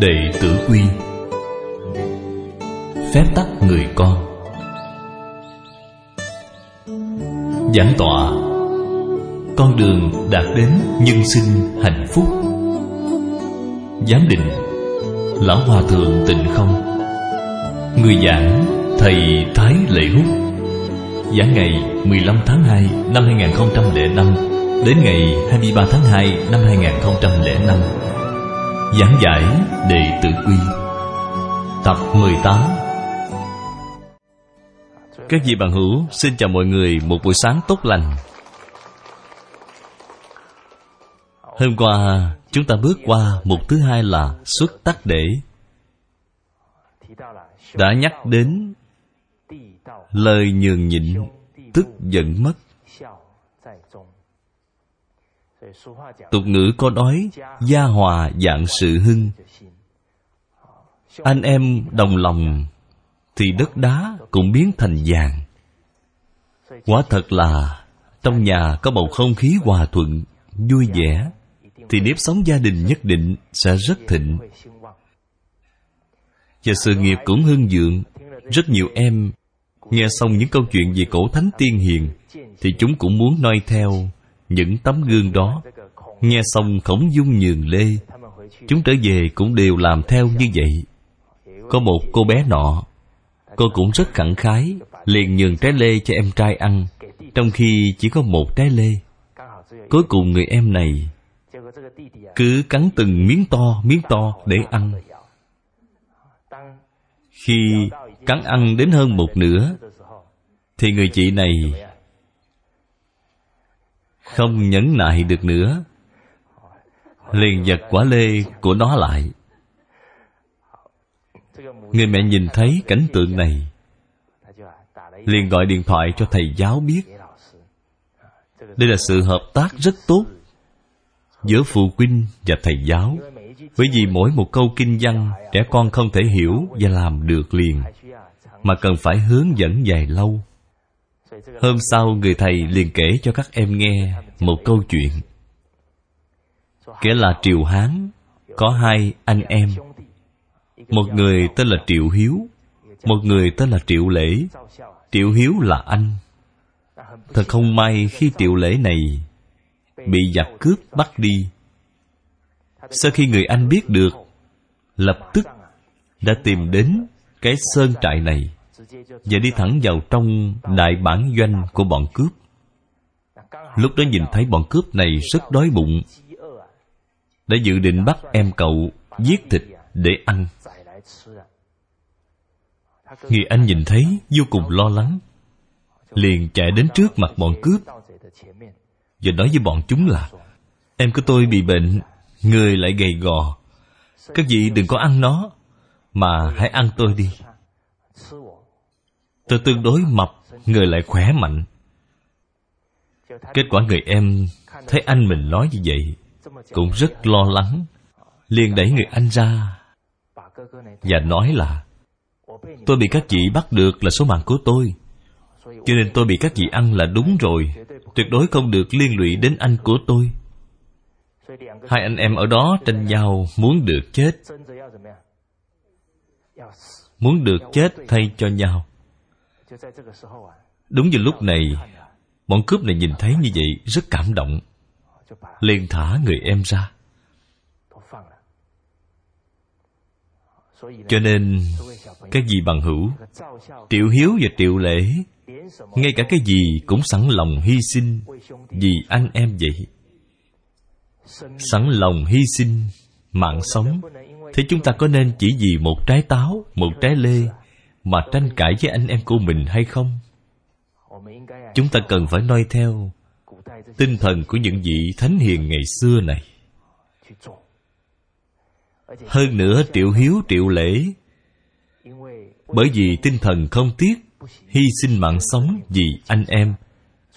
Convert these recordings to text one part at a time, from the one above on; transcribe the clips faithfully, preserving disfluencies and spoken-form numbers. Đệ Tử Quy. Phép tắc người con. Giảng tọa: con đường đạt đến nhân sinh hạnh phúc. Giám định: Lão Hòa Thượng Tịnh Không. Người giảng: Thầy Thái Lễ Húc. Giảng ngày mười lăm tháng hai năm hai nghìn không trăm lẻ năm đến ngày hai mươi ba tháng hai năm hai nghìn không trăm lẻ năm. Giảng giải Đệ Tử Quy, tập mười tám. Các vị bạn hữu, xin chào mọi người một buổi sáng tốt lành. Hôm qua chúng ta bước qua mục thứ hai là xuất tắc để, đã nhắc đến lời nhường nhịn, tức giận mất. Tục ngữ có nói gia hòa vạn sự hưng. Anh em đồng lòng thì đất đá cũng biến thành vàng. Quả thật là trong nhà có bầu không khí hòa thuận, vui vẻ thì nếp sống gia đình nhất định sẽ rất thịnh, và sự nghiệp cũng hưng vượng. Rất nhiều em nghe xong những câu chuyện về cổ thánh tiên hiền thì chúng cũng muốn noi theo những tấm gương đó. Nghe xong Khổng Dung Nhường Lê, chúng trở về cũng đều làm theo như vậy. Có một cô bé nọ, cô cũng rất khẳng khái, liền nhường trái lê cho em trai ăn, trong khi chỉ có một trái lê. Cuối cùng người em này cứ cắn từng miếng to miếng to để ăn. Khi cắn ăn đến hơn một nửa thì người chị này không nhẫn nại được nữa, liền giật quả lê của nó lại. Người mẹ nhìn thấy cảnh tượng này liền gọi điện thoại cho thầy giáo biết. Đây là sự hợp tác rất tốt giữa phụ huynh và thầy giáo, bởi vì mỗi một câu kinh văn trẻ con không thể hiểu và làm được liền, mà cần phải hướng dẫn dài lâu. Hôm sau người thầy liền kể cho các em nghe một câu chuyện. Kể là Triều Hán có hai anh em, một người tên là Triệu Hiếu, một người tên là Triệu Lễ. Triệu Hiếu là anh. Thật không may khi Triệu Lễ này bị giặc cướp bắt đi. Sau khi người anh biết được, lập tức đã tìm đến cái sơn trại này và đi thẳng vào trong đại bản doanh của bọn cướp. Lúc đó nhìn thấy bọn cướp này rất đói bụng, đã dự định bắt em cậu giết thịt để ăn. Người anh nhìn thấy vô cùng lo lắng, liền chạy đến trước mặt bọn cướp và nói với bọn chúng là: em của tôi bị bệnh, người lại gầy gò, các vị đừng có ăn nó mà hãy ăn tôi đi. Tôi tương đối mập, người lại khỏe mạnh. Kết quả người em thấy anh mình nói như vậy cũng rất lo lắng, liền đẩy người anh ra và nói là: tôi bị các chị bắt được là số mạng của tôi, cho nên tôi bị các chị ăn là đúng rồi, tuyệt đối không được liên lụy đến anh của tôi. Hai anh em ở đó tranh nhau muốn được chết, muốn được chết thay cho nhau. Đúng như lúc này, bọn cướp này nhìn thấy như vậy rất cảm động, liền thả người em ra. Cho nên các vị bằng hữu, Triệu Hiếu và Triệu Lễ ngay cả cái gì cũng sẵn lòng hy sinh vì anh em vậy. Sẵn lòng hy sinh mạng sống. Thế chúng ta có nên chỉ vì một trái táo, một trái lê mà tranh cãi với anh em của mình hay không? Chúng ta cần phải noi theo tinh thần của những vị thánh hiền ngày xưa này. Hơn nữa Triệu Hiếu, Triệu Lễ bởi vì tinh thần không tiếc hy sinh mạng sống vì anh em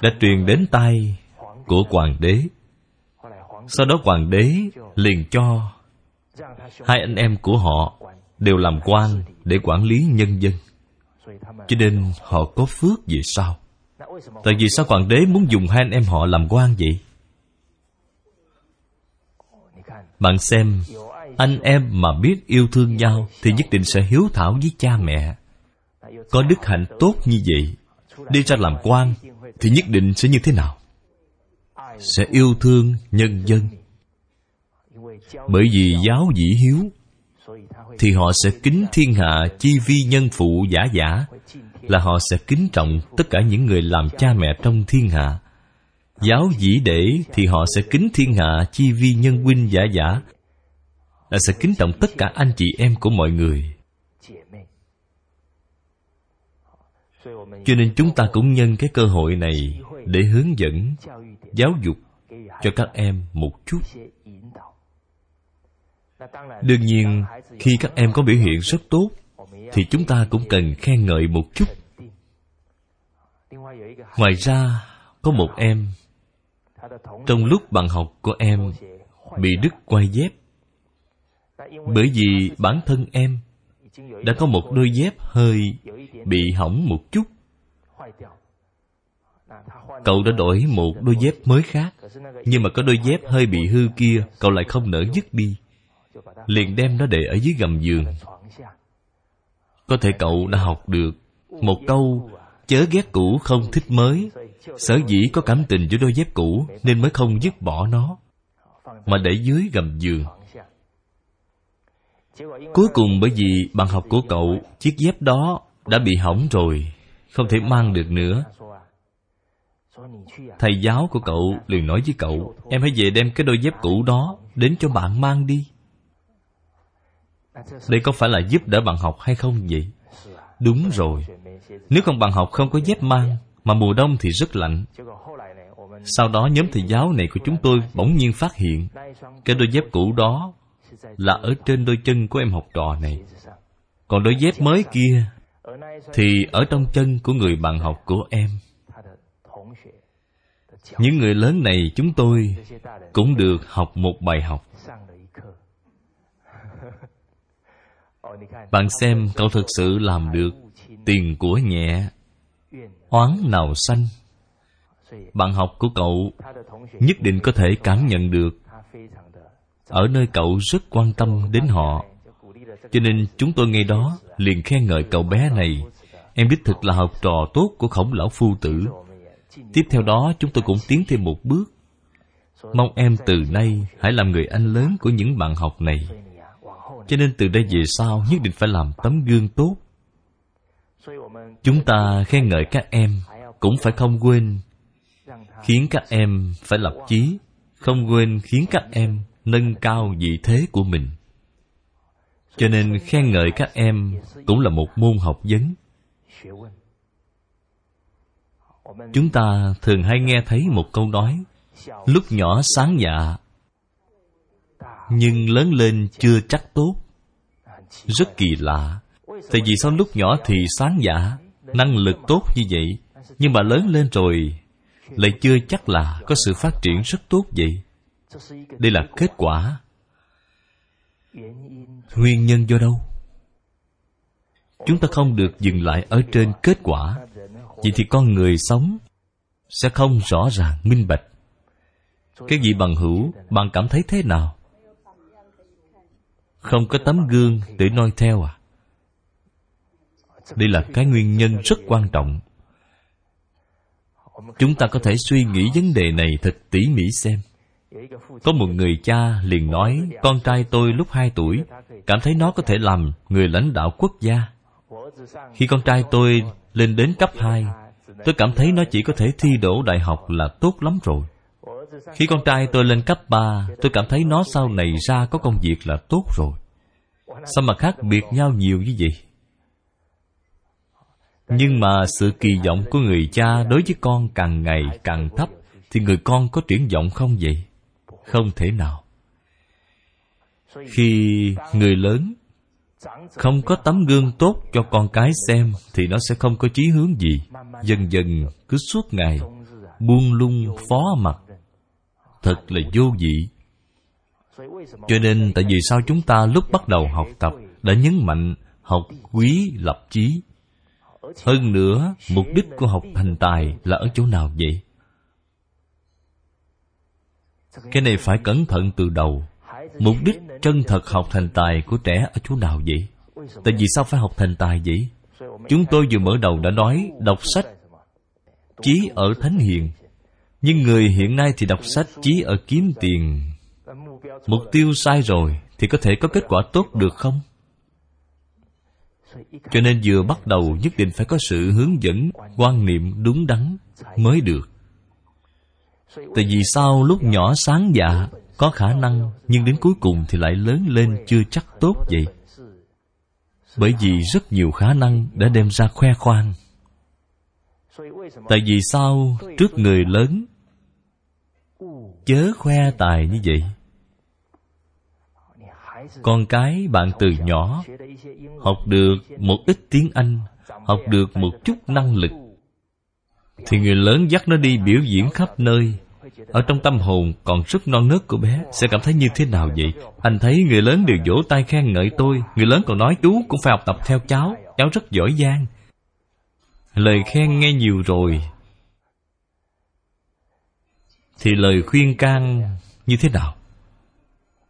đã truyền đến tai của hoàng đế. Sau đó hoàng đế liền cho hai anh em của họ đều làm quan để quản lý nhân dân, cho nên họ có phước về sau. Tại vì sao hoàng đế muốn dùng hai anh em họ làm quan vậy? Bạn xem, Anh em mà biết yêu thương nhau thì nhất định sẽ hiếu thảo với cha mẹ. Có đức hạnh tốt như vậy, đi ra làm quan thì nhất định sẽ như thế nào? Sẽ yêu thương nhân dân. Bởi vì giáo dĩ hiếu, thì họ sẽ kính thiên hạ chi vi nhân phụ giả giả, là họ sẽ kính trọng tất cả những người làm cha mẹ trong thiên hạ. Giáo dĩ để, thì họ sẽ kính thiên hạ chi vi nhân huynh giả giả, là sẽ kính trọng tất cả anh chị em của mọi người. Cho nên chúng ta cũng nhân cái cơ hội này để hướng dẫn, giáo dục cho các em một chút. Đương nhiên, khi các em có biểu hiện rất tốt, thì chúng ta cũng cần khen ngợi một chút. Ngoài ra, có một em, trong lúc bạn học của em bị đứt quai dép, bởi vì bản thân em đã có một đôi dép hơi bị hỏng một chút. Cậu đã đổi một đôi dép mới khác, nhưng mà có đôi dép hơi bị hư kia, cậu lại không nỡ dứt đi, liền đem nó để ở dưới gầm giường. Có thể cậu đã học được một câu chớ ghét cũ không thích mới. Sở dĩ có cảm tình với đôi dép cũ nên mới không dứt bỏ nó, mà để dưới gầm giường. Cuối cùng bởi vì bạn học của cậu, chiếc dép đó đã bị hỏng rồi, không thể mang được nữa. Thầy giáo của cậu liền nói với cậu, em hãy về đem cái đôi dép cũ đó đến cho bạn mang đi. Đây có phải là giúp đỡ bạn học hay không vậy? Đúng rồi. Nếu không bạn học không có dép mang, mà mùa đông thì rất lạnh. Sau đó nhóm thầy giáo này của chúng tôi bỗng nhiên phát hiện cái đôi dép cũ đó là ở trên đôi chân của em học trò này, còn đôi dép mới kia thì ở trong chân của người bạn học của em. Những người lớn này chúng tôi cũng được học một bài học. Bạn xem cậu thực sự làm được tiền của nhẹ, oán nào sanh. Bạn học của cậu nhất định có thể cảm nhận được ở nơi cậu rất quan tâm đến họ. Cho nên chúng tôi ngay đó liền khen ngợi cậu bé này, em đích thực là học trò tốt của Khổng lão phu tử. Tiếp theo đó chúng tôi cũng tiến thêm một bước, mong em từ nay hãy làm người anh lớn của những bạn học này. Cho nên từ đây về sau nhất định phải làm tấm gương tốt. Chúng ta khen ngợi các em cũng phải không quên khiến các em phải lập chí, không quên khiến các em nâng cao vị thế của mình. Cho nên khen ngợi các em cũng là một môn học vấn. Chúng ta thường hay nghe thấy một câu nói, lúc nhỏ sáng dạ, nhưng lớn lên chưa chắc tốt. Rất kỳ lạ. Tại vì sao lúc nhỏ thì sáng dạ, năng lực tốt như vậy, nhưng mà lớn lên rồi lại chưa chắc là có sự phát triển rất tốt vậy? Đây là kết quả. Nguyên nhân do đâu? Chúng ta không được dừng lại ở trên kết quả. Vậy thì con người sống sẽ không rõ ràng minh bạch. Các vị bằng hữu, bạn cảm thấy thế nào? Không có tấm gương để noi theo à? Đây là cái nguyên nhân rất quan trọng. Chúng ta có thể suy nghĩ vấn đề này thật tỉ mỉ xem. Có một người cha liền nói, con trai tôi lúc hai tuổi, cảm thấy nó có thể làm người lãnh đạo quốc gia. Khi con trai tôi lên đến cấp hai, tôi cảm thấy nó chỉ có thể thi đỗ đại học là tốt lắm rồi. Khi con trai tôi lên cấp ba, tôi cảm thấy nó sau này ra có công việc là tốt rồi. Sao mà khác biệt nhau nhiều như vậy? Nhưng mà sự kỳ vọng của người cha đối với con càng ngày càng thấp, thì người con có triển vọng không vậy? Không thể nào. Khi người lớn không có tấm gương tốt cho con cái xem, thì nó sẽ không có chí hướng gì. Dần dần cứ suốt ngày buông lung phó mặc, thật là vô vị. Cho nên tại vì sao chúng ta lúc bắt đầu học tập đã nhấn mạnh học quý lập chí? Hơn nữa, mục đích của học thành tài là ở chỗ nào vậy? Cái này phải cẩn thận từ đầu. Mục đích chân thật học thành tài của trẻ ở chỗ nào vậy? Tại vì sao phải học thành tài vậy? Chúng tôi vừa mở đầu đã nói đọc sách chí ở thánh hiền, nhưng người hiện nay thì đọc sách chí ở kiếm tiền. Mục tiêu sai rồi thì có thể có kết quả tốt được không? Cho nên vừa bắt đầu nhất định phải có sự hướng dẫn, quan niệm đúng đắn mới được. Tại vì sao lúc nhỏ sáng dạ có khả năng, nhưng đến cuối cùng thì lại lớn lên chưa chắc tốt vậy? Bởi vì rất nhiều khả năng đã đem ra khoe khoang. Tại vì sao trước người lớn chớ khoe tài như vậy? Con cái bạn từ nhỏ học được một ít tiếng Anh, học được một chút năng lực, thì người lớn dắt nó đi biểu diễn khắp nơi. Ở trong tâm hồn còn rất non nớt của bé sẽ cảm thấy như thế nào vậy? Anh thấy người lớn đều vỗ tay khen ngợi tôi. Người lớn còn nói chú cũng phải học tập theo cháu, cháu rất giỏi giang. Lời khen nghe nhiều rồi thì lời khuyên can như thế nào?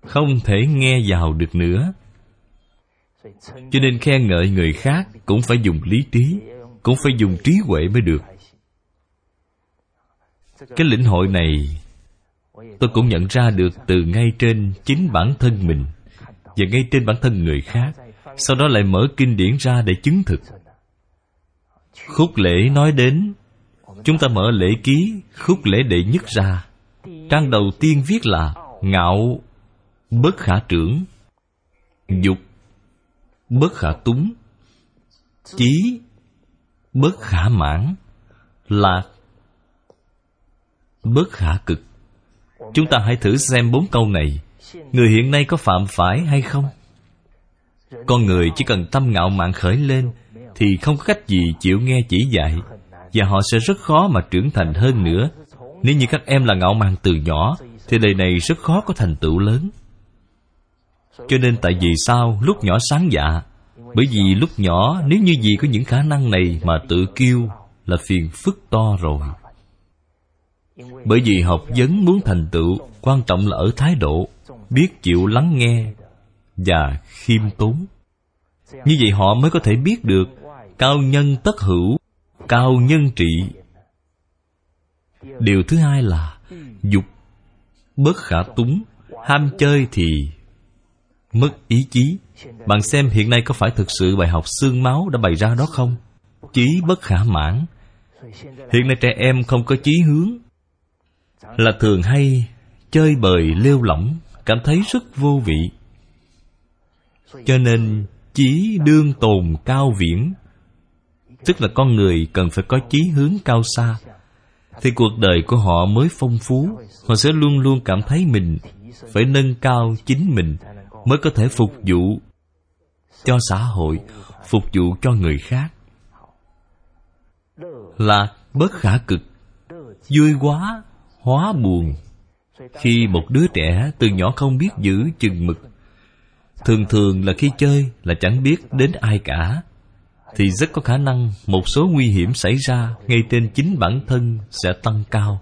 Không thể nghe vào được nữa. Cho nên khen ngợi người khác cũng phải dùng lý trí, cũng phải dùng trí huệ mới được. Cái lĩnh hội này tôi cũng nhận ra được từ ngay trên chính bản thân mình và ngay trên bản thân người khác. Sau đó lại mở kinh điển ra để chứng thực. Khúc lễ nói đến, chúng ta mở lễ ký khúc lễ đệ nhất ra, trang đầu tiên viết là ngạo bất khả trưởng, dục bất khả túng, chí bất khả mãn, lạc bất khả cực. Chúng ta hãy thử xem bốn câu này, người hiện nay có phạm phải hay không? Con người chỉ cần tâm ngạo mạn khởi lên thì không có cách gì chịu nghe chỉ dạy, và họ sẽ rất khó mà trưởng thành hơn nữa. Nếu như các em là ngạo mạn từ nhỏ thì đời này rất khó có thành tựu lớn. Cho nên tại vì sao lúc nhỏ sáng dạ? Bởi vì lúc nhỏ nếu như gì có những khả năng này mà tự kiêu là phiền phức to rồi. Bởi vì học vấn muốn thành tựu, quan trọng là ở thái độ, biết chịu lắng nghe và khiêm tốn. Như vậy họ mới có thể biết được cao nhân tất hữu, cao nhân trị. Điều thứ hai là dục bất khả túng, ham chơi thì mất ý chí. Bạn xem hiện nay có phải thực sự bài học xương máu đã bày ra đó không? Chí bất khả mãn. Hiện nay trẻ em không có chí hướng, là thường hay chơi bời lêu lỏng, cảm thấy rất vô vị. Cho nên chí đương tồn cao viễn, tức là con người cần phải có chí hướng cao xa, thì cuộc đời của họ mới phong phú. Họ sẽ luôn luôn cảm thấy mình phải nâng cao chính mình mới có thể phục vụ cho xã hội, phục vụ cho người khác. Lạc bất khả cực, vui quá hóa buồn. Khi một đứa trẻ từ nhỏ không biết giữ chừng mực, thường thường là khi chơi là chẳng biết đến ai cả, thì rất có khả năng một số nguy hiểm xảy ra ngay trên chính bản thân sẽ tăng cao.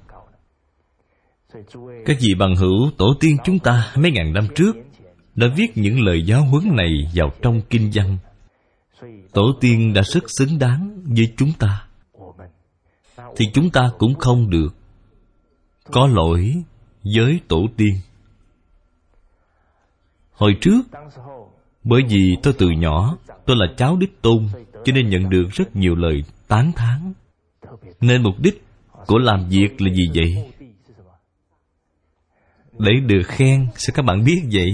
Các vị bằng hữu, tổ tiên chúng ta mấy ngàn năm trước đã viết những lời giáo huấn này vào trong kinh văn. Tổ tiên đã rất xứng đáng với chúng ta, thì chúng ta cũng không được có lỗi với tổ tiên. Hồi trước, bởi vì tôi từ nhỏ, tôi là cháu đích tôn, cho nên nhận được rất nhiều lời tán thán. Nên mục đích của làm việc là gì vậy? Để được khen, sao các bạn biết vậy?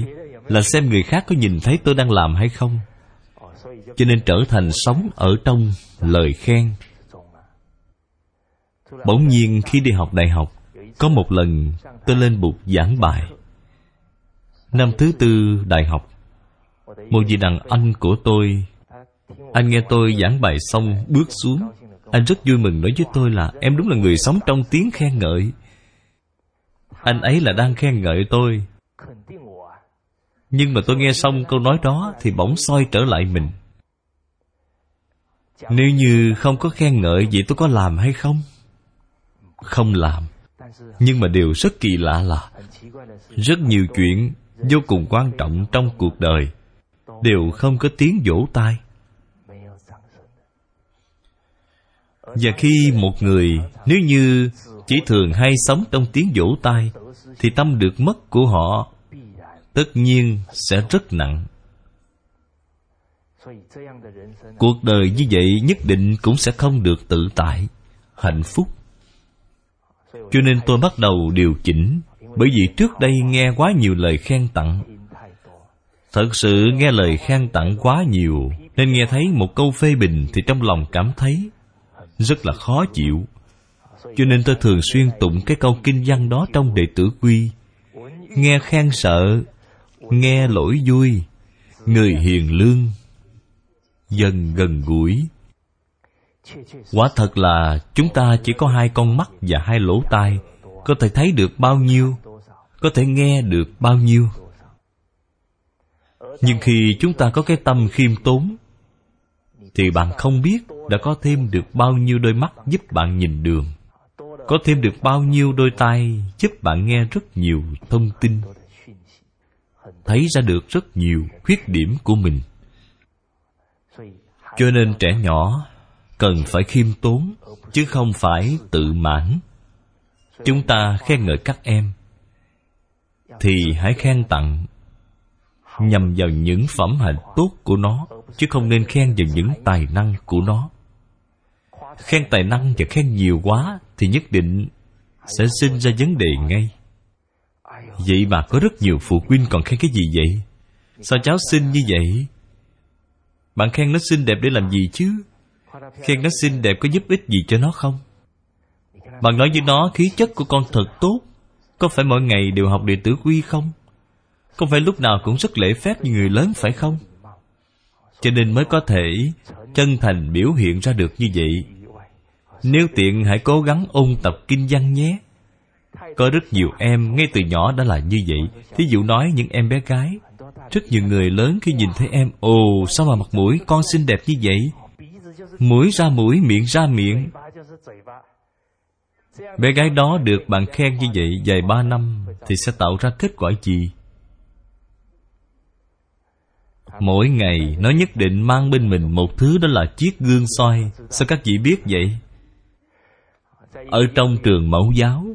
Là xem người khác có nhìn thấy tôi đang làm hay không. Cho nên trở thành sống ở trong lời khen. Bỗng nhiên khi đi học đại học, có một lần tôi lên bục giảng bài. Năm thứ tư đại học, một vị đàn anh của tôi, anh nghe tôi giảng bài xong bước xuống. Anh rất vui mừng nói với tôi là em đúng là người sống trong tiếng khen ngợi. Anh ấy là đang khen ngợi tôi. Nhưng mà tôi nghe xong câu nói đó thì bỗng soi trở lại mình. Nếu như không có khen ngợi, vậy tôi có làm hay không? Không làm. Nhưng mà điều rất kỳ lạ là rất nhiều chuyện vô cùng quan trọng trong cuộc đời đều không có tiếng vỗ tay. Và khi một người nếu như chỉ thường hay sống trong tiếng vỗ tay, thì tâm được mất của họ tất nhiên sẽ rất nặng. Cuộc đời như vậy nhất định cũng sẽ không được tự tại, hạnh phúc. Cho nên tôi bắt đầu điều chỉnh, bởi vì trước đây nghe quá nhiều lời khen tặng. Thật sự nghe lời khen tặng quá nhiều, nên nghe thấy một câu phê bình thì trong lòng cảm thấy rất là khó chịu. Cho nên tôi thường xuyên tụng cái câu kinh văn đó trong Đệ Tử Quy: nghe khen sợ, nghe lỗi vui, người hiền lương dần gần gũi. Quả thật là chúng ta chỉ có hai con mắt và hai lỗ tai, có thể thấy được bao nhiêu, có thể nghe được bao nhiêu. Nhưng khi chúng ta có cái tâm khiêm tốn, thì bạn không biết đã có thêm được bao nhiêu đôi mắt giúp bạn nhìn đường, có thêm được bao nhiêu đôi tai giúp bạn nghe rất nhiều thông tin, thấy ra được rất nhiều khuyết điểm của mình. Cho nên trẻ nhỏ cần phải khiêm tốn, chứ không phải tự mãn. Chúng ta khen ngợi các em thì hãy khen tặng nhằm vào những phẩm hạnh tốt của nó, chứ không nên khen vào những tài năng của nó. Khen tài năng và khen nhiều quá thì nhất định sẽ sinh ra vấn đề ngay. Vậy mà có rất nhiều phụ huynh còn khen cái gì vậy? Sao cháu xinh như vậy? Bạn khen nó xinh đẹp để làm gì chứ? Khen nó xinh đẹp có giúp ích gì cho nó không? Bạn nói với nó khí chất của con thật tốt. Có phải mỗi ngày đều học Đệ Tử Quy không? Có phải lúc nào cũng rất lễ phép như người lớn phải không? Cho nên mới có thể chân thành biểu hiện ra được như vậy. Nếu tiện hãy cố gắng ôn tập kinh văn nhé. Có rất nhiều em ngay từ nhỏ đã là như vậy. Thí dụ nói những em bé gái, rất nhiều người lớn khi nhìn thấy em: ồ, sao mà mặt mũi con xinh đẹp như vậy? Mũi ra mũi, miệng ra miệng. Bé gái đó được bạn khen như vậy vài ba năm thì sẽ tạo ra kết quả gì? Mỗi ngày nó nhất định mang bên mình một thứ, đó là chiếc gương soi. Sao các vị biết vậy? Ở trong trường mẫu giáo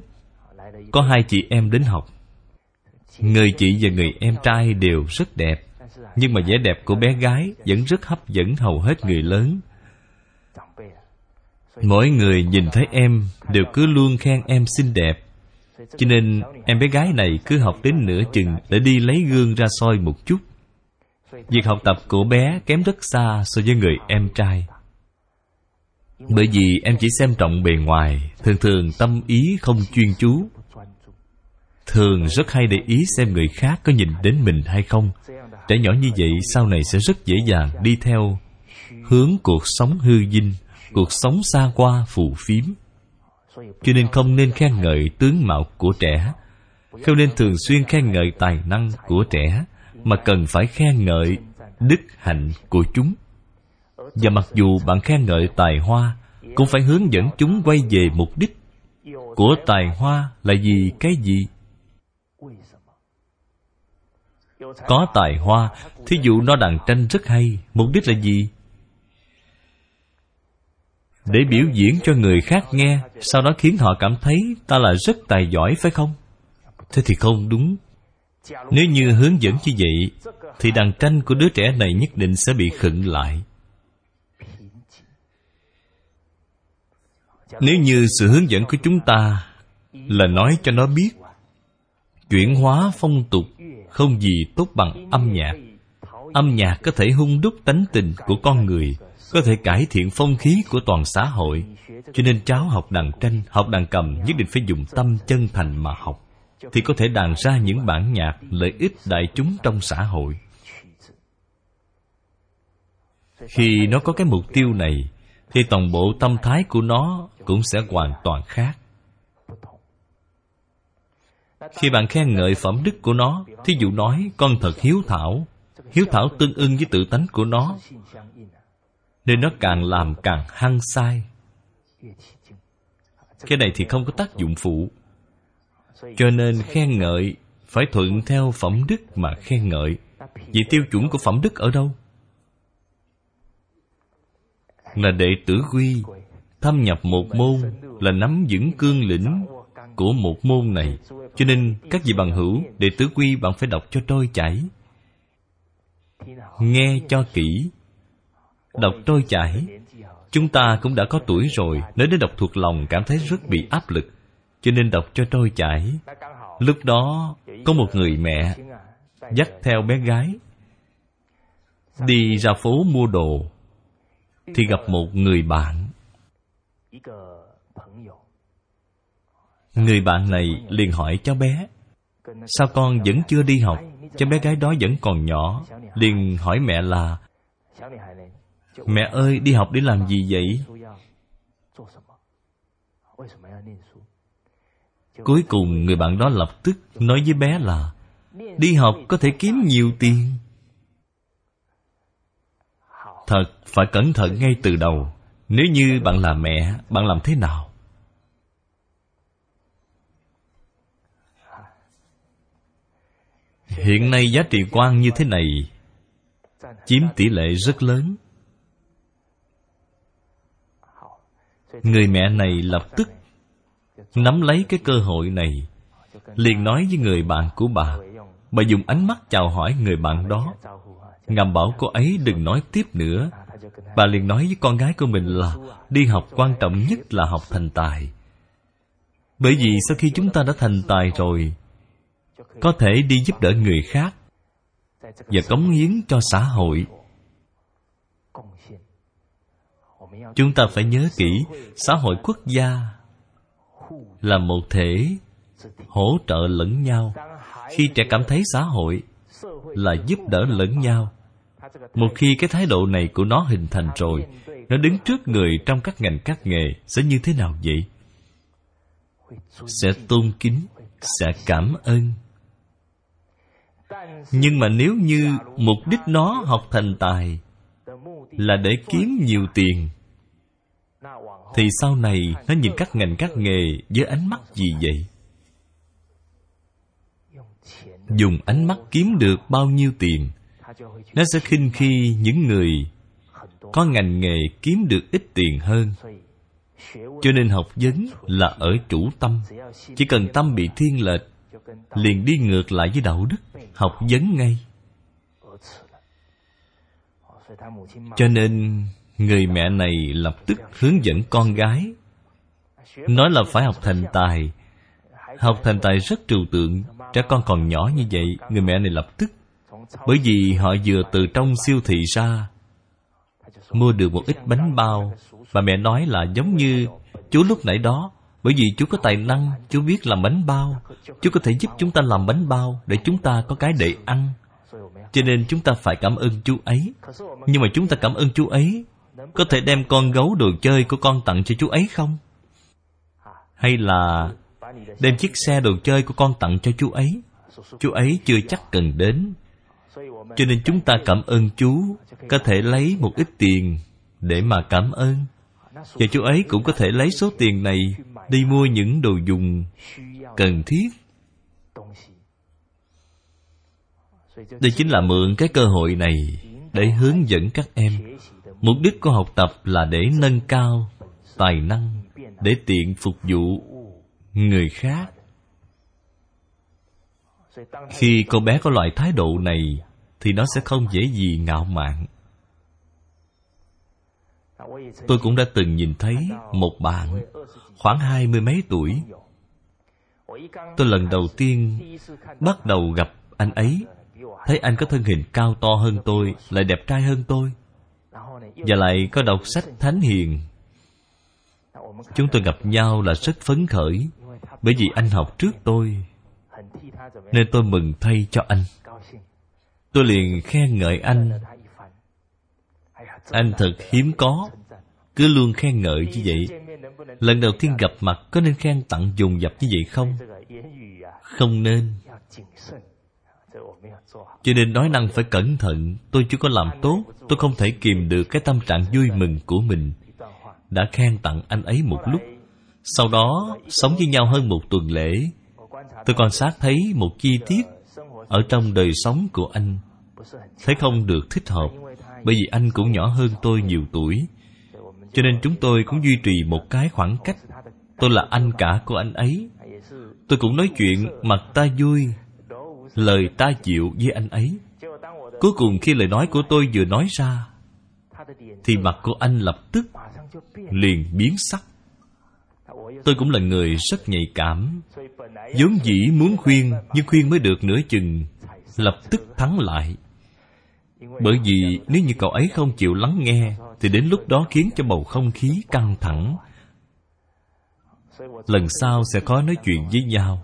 có hai chị em đến học. Người chị và người em trai đều rất đẹp, nhưng mà vẻ đẹp của bé gái vẫn rất hấp dẫn hầu hết người lớn. Mỗi người nhìn thấy em đều cứ luôn khen em xinh đẹp. Cho nên em bé gái này cứ học đến nửa chừng để đi lấy gương ra soi một chút. Việc học tập của bé kém rất xa so với người em trai. Bởi vì em chỉ xem trọng bề ngoài, thường thường tâm ý không chuyên chú, thường rất hay để ý xem người khác có nhìn đến mình hay không. Trẻ nhỏ như vậy sau này sẽ rất dễ dàng đi theo hướng cuộc sống hư vinh, cuộc sống xa qua phù phiếm. Cho nên không nên khen ngợi tướng mạo của trẻ, không nên thường xuyên khen ngợi tài năng của trẻ, mà cần phải khen ngợi đức hạnh của chúng. Và mặc dù bạn khen ngợi tài hoa, cũng phải hướng dẫn chúng quay về mục đích của tài hoa là vì cái gì? Có tài hoa, thí dụ nó đàn tranh rất hay, mục đích là gì? Để biểu diễn cho người khác nghe, sau đó khiến họ cảm thấy ta là rất tài giỏi phải không? Thế thì không đúng. Nếu như hướng dẫn như vậy thì đàn tranh của đứa trẻ này nhất định sẽ bị khựng lại. Nếu như sự hướng dẫn của chúng ta là nói cho nó biết chuyển hóa phong tục không gì tốt bằng âm nhạc. Âm nhạc có thể hung đúc tánh tình của con người, có thể cải thiện phong khí của toàn xã hội. Cho nên cháu học đàn tranh, học đàn cầm nhất định phải dùng tâm chân thành mà học, thì có thể đàn ra những bản nhạc lợi ích đại chúng trong xã hội. Khi nó có cái mục tiêu này thì toàn bộ tâm thái của nó cũng sẽ hoàn toàn khác. Khi bạn khen ngợi phẩm đức của nó, thí dụ nói con thật hiếu thảo, hiếu thảo tương ưng với tự tánh của nó, nên nó càng làm càng hăng say. Cái này thì không có tác dụng phụ. Cho nên khen ngợi phải thuận theo phẩm đức mà khen ngợi. Vậy tiêu chuẩn của phẩm đức ở đâu? Là đệ tử quy. Thâm nhập một môn là nắm vững cương lĩnh của một môn này. Cho nên các vị bằng hữu, đệ tử quy bạn phải đọc cho trôi chảy, nghe cho kỹ, đọc trôi chảy. Chúng ta cũng đã có tuổi rồi, nếu đến đọc thuộc lòng cảm thấy rất bị áp lực, cho nên đọc cho trôi chảy. Lúc đó có một người mẹ dắt theo bé gái đi ra phố mua đồ, thì gặp một người bạn. Người bạn này liền hỏi cháu bé, sao con vẫn chưa đi học? Cháu bé gái đó vẫn còn nhỏ, liền hỏi mẹ là, mẹ ơi, đi học để làm gì vậy? Cuối cùng người bạn đó lập tức nói với bé là, đi học có thể kiếm nhiều tiền. Thật, phải cẩn thận ngay từ đầu. Nếu như bạn là mẹ, bạn làm thế nào? Hiện nay giá trị quan như thế này chiếm tỷ lệ rất lớn. Người mẹ này lập tức nắm lấy cái cơ hội này, liền nói với người bạn của bà. Bà dùng ánh mắt chào hỏi người bạn đó, ngầm bảo cô ấy đừng nói tiếp nữa. Bà liền nói với con gái của mình là, đi học quan trọng nhất là học thành tài. Bởi vì sau khi chúng ta đã thành tài rồi, có thể đi giúp đỡ người khác và cống hiến cho xã hội. Chúng ta phải nhớ kỹ, xã hội quốc gia là một thể, hỗ trợ lẫn nhau. Khi trẻ cảm thấy xã hội là giúp đỡ lẫn nhau, một khi cái thái độ này của nó hình thành rồi, nó đứng trước người trong các ngành các nghề sẽ như thế nào vậy? Sẽ tôn kính, sẽ cảm ơn. Nhưng mà nếu như mục đích nó học thành tài là để kiếm nhiều tiền, thì sau này nó nhìn các ngành các nghề với ánh mắt gì vậy? Dùng ánh mắt kiếm được bao nhiêu tiền, nó sẽ khinh khi những người có ngành nghề kiếm được ít tiền hơn. Cho nên học vấn là ở chủ tâm. Chỉ cần tâm bị thiên lệch, liền đi ngược lại với đạo đức, học vấn ngay. Cho nên người mẹ này lập tức hướng dẫn con gái, nói là phải học thành tài. Học thành tài rất trừu tượng, trẻ con còn nhỏ như vậy. Người mẹ này lập tức, bởi vì họ vừa từ trong siêu thị ra, mua được một ít bánh bao. Bà mẹ nói là giống như chú lúc nãy đó, bởi vì chú có tài năng, chú biết làm bánh bao, chú có thể giúp chúng ta làm bánh bao để chúng ta có cái để ăn. Cho nên chúng ta phải cảm ơn chú ấy. Nhưng mà chúng ta cảm ơn chú ấy, có thể đem con gấu đồ chơi của con tặng cho chú ấy không? Hay là đem chiếc xe đồ chơi của con tặng cho chú ấy? Chú ấy chưa chắc cần đến. Cho nên chúng ta cảm ơn chú, có thể lấy một ít tiền để mà cảm ơn. Và chú ấy cũng có thể lấy số tiền này đi mua những đồ dùng cần thiết. Đây chính là mượn cái cơ hội này để hướng dẫn các em. Mục đích của học tập là để nâng cao tài năng, để tiện phục vụ người khác. Khi cô bé có loại thái độ này, thì nó sẽ không dễ gì ngạo mạn. Tôi cũng đã từng nhìn thấy một bạn khoảng hai mươi mấy tuổi. Tôi lần đầu tiên bắt đầu gặp anh ấy, thấy anh có thân hình cao to hơn tôi, lại đẹp trai hơn tôi, và lại có đọc sách Thánh Hiền. Chúng tôi gặp nhau là rất phấn khởi, bởi vì anh học trước tôi, nên tôi mừng thay cho anh. Tôi liền khen ngợi anh. Anh thật hiếm có, cứ luôn khen ngợi như vậy. Lần đầu tiên gặp mặt có nên khen tặng dùng dập như vậy không? Không nên. Cho nên nói năng phải cẩn thận. Tôi chưa có làm tốt, tôi không thể kìm được cái tâm trạng vui mừng của mình. Đã khen tặng anh ấy một lúc, sau đó sống với nhau hơn một tuần lễ. Tôi quan sát thấy một chi tiết ở trong đời sống của anh, thấy không được thích hợp, bởi vì anh cũng nhỏ hơn tôi nhiều tuổi, cho nên chúng tôi cũng duy trì một cái khoảng cách. Tôi là anh cả của anh ấy. Tôi cũng nói chuyện mặt ta vui, lời ta chịu với anh ấy. Cuối cùng khi lời nói của tôi vừa nói ra, thì mặt của anh lập tức liền biến sắc. Tôi cũng là người rất nhạy cảm, vốn dĩ muốn khuyên, nhưng khuyên mới được nửa chừng, lập tức thắng lại. Bởi vì nếu như cậu ấy không chịu lắng nghe, thì đến lúc đó khiến cho bầu không khí căng thẳng. Lần sau sẽ khó nói chuyện với nhau.